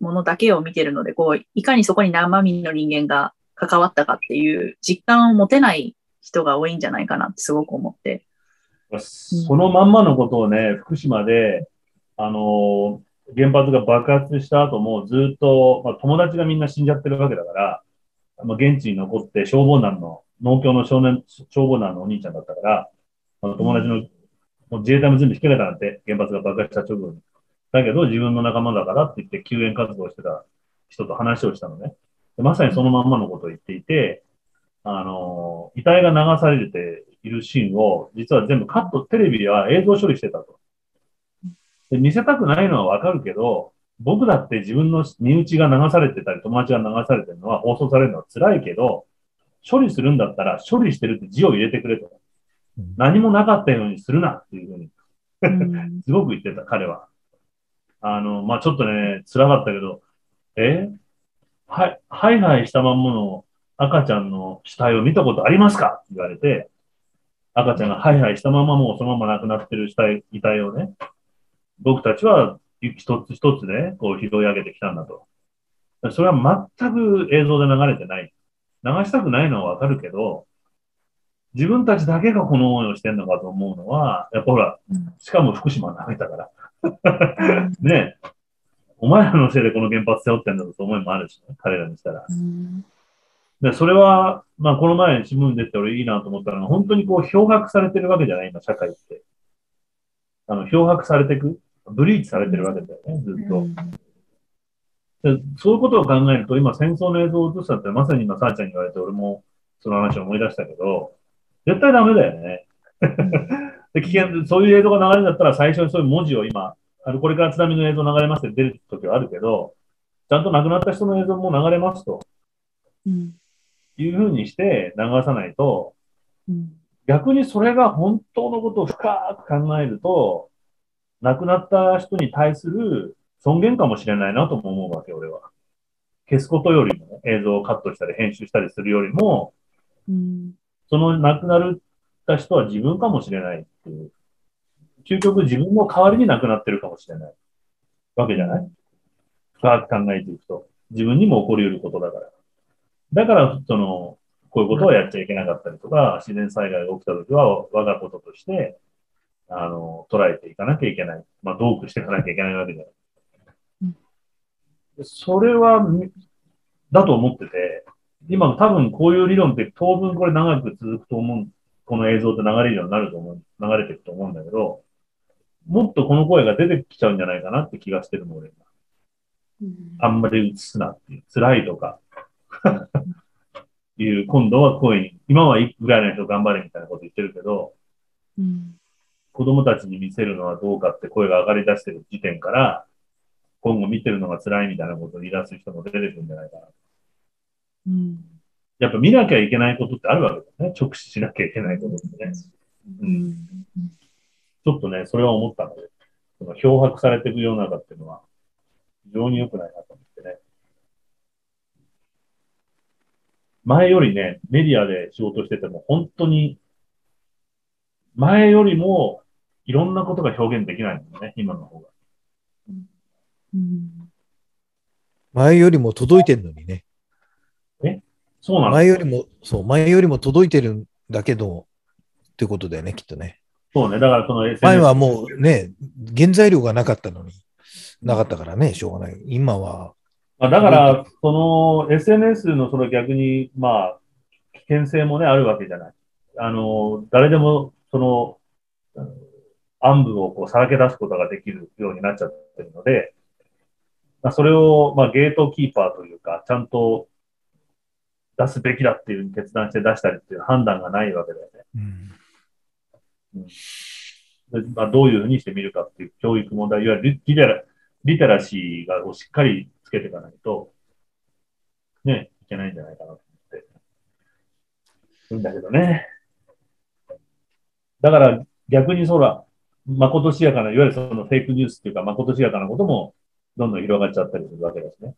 ものだけを見てるので、こう、いかにそこに生身の人間が関わったかっていう実感を持てない人が多いんじゃないかなってすごく思って。そのまんまのことをね、福島で、原発が爆発した後もずっと、まあ、友達がみんな死んじゃってるわけだから、まあ、現地に残って消防団の、農協の消防団のお兄ちゃんだったから、まあ、友達の、もう自衛隊も全部引き上げたなんて、原発が爆発した直後に。だけど、自分の仲間だからって言って救援活動をしてた人と話をしたのね。でまさにそのまんまのことを言っていて、遺体が流されているシーンを、実は全部カット、テレビは映像処理してたと。で見せたくないのはわかるけど、僕だって自分の身内が流されてたり、友達が流されてるのは、放送されるのは辛いけど、処理するんだったら、処理してるって字を入れてくれと。何もなかったようにするなっていうふうに、すごく言ってた、彼は。まあ、ちょっとね、辛かったけど、はいはいしたまんもの赤ちゃんの死体を見たことありますかって言われて、赤ちゃんがはいはいしたままもうそのまま亡くなってる遺体をね、僕たちは一つ一つね、こう拾い上げてきたんだと。それは全く映像で流れてない。流したくないのはわかるけど、自分たちだけがこの思いをしてんのかと思うのは、やっぱほら、しかも福島舐めたから。ねえ。お前らのせいでこの原発背負ってんだと思いもあるしね、彼らにしたら。でそれは、まあこの前新聞に出て俺いいなと思ったのは、本当にこう漂白されてるわけじゃない、今社会って。漂白されてく、ブリーチされてるわけだよね、ずっと。そういうことを考えると、今戦争の映像を映したって、まさに今、さあちゃんに言われて、俺もその話を思い出したけど、絶対ダメだよね。で、危険、そういう映像が流れるんだったら、最初にそういう文字を今、これから津波の映像流れますって出るときはあるけど、ちゃんと亡くなった人の映像も流れますと、いうふうにして流さないと、逆にそれが本当のことを深く考えると、亡くなった人に対する尊厳かもしれないなとも思うわけ、俺は。消すことよりも、映像をカットしたり編集したりするよりも、その亡くなった人は自分かもしれないっていう。究極自分の代わりに亡くなってるかもしれないわけじゃない？深く考えていくと。自分にも起こり得ることだから。だから、こういうことはやっちゃいけなかったりとか、自然災害が起きたときは、我がこととして、捉えていかなきゃいけない。まあ、努力していかなきゃいけないわけじゃない。それは、だと思ってて、今多分こういう理論って当分これ長く続くと思う。この映像って流れるようになると思う。流れていくと思うんだけど、もっとこの声が出てきちゃうんじゃないかなって気がしてるもん、俺。あんまり映すなっていう。辛いとか。いう、今度は声に、今はウクライナの人頑張れみたいなこと言ってるけど、子供たちに見せるのはどうかって声が上がり出してる時点から、今後見てるのが辛いみたいなことを言い出す人も出てくるんじゃないかな。やっぱ見なきゃいけないことってあるわけだね。直視しなきゃいけないことってね。ちょっとね、それは思ったので、その漂白されていく世の中っていうのは、非常に良くないなと思ってね。前よりね、メディアで仕事してても、本当に、前よりも、いろんなことが表現できないんだよね、今の方が。前よりも届いてるのにね。そうなんです。前よりも届いてるんだけど、ってことだよね、きっとね。そうね。だから前はもうね、原材料がなかったからね、しょうがない。今は。だから、SNS の逆に、まあ、危険性もね、あるわけじゃない。誰でも、暗部をさらけ出すことができるようになっちゃってるので、それを、まあ、ゲートキーパーというか、ちゃんと出すべきだっていう決断して出したりっていう判断がないわけだよね。まあ、どういうふうにして見るかっていう教育問題、いわゆるリテラシーをしっかりつけていかないと、ね、いけないんじゃないかなと思って。いいんだけどね。だから逆にまことしやかな、いわゆるフェイクニュースっていうか、まことしやかなことも、どんどん広がっちゃったりするわけですね。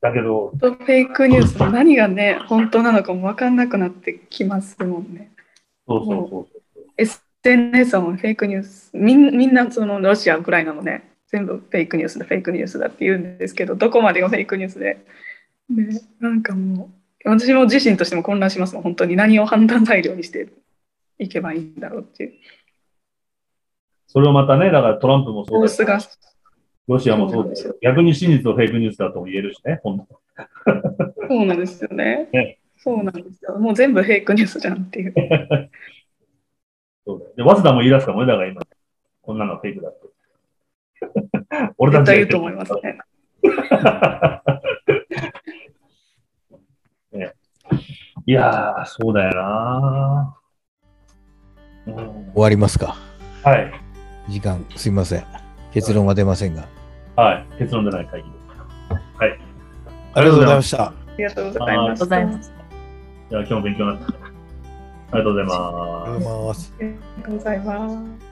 だけど。フェイクニュースの何がね、本当なのかも分かんなくなってきますもんね。そうそう。SNS はもうフェイクニュース。みんなロシア、ウクライナもね、全部フェイクニュースだ、フェイクニュースだって言うんですけど、どこまでがフェイクニュースで。ね、なんかもう、私も自身としても混乱しますもん、本当に何を判断材料にしていけばいいんだろうっていう。それをまたね、だからトランプもそうだし、ロシアもそうですよ。逆に真実をフェイクニュースだとも言えるしね、本当。そうなんですよね。そうなんですよ。もう全部フェイクニュースじゃんっていう。そうだよ。で、早稲田も言い出すかもね、だから今、こんなのフェイクだって。俺たちが言うと思いますね。ね、いやー、そうだよな、終わりますか。はい。時間、すいません。結論は出ませんが。はい。結論出ない会議です。はい。ありがとうございました。ありがとうございました。じゃあ、今日も勉強になった。ありがとうございます。ありがとうございます。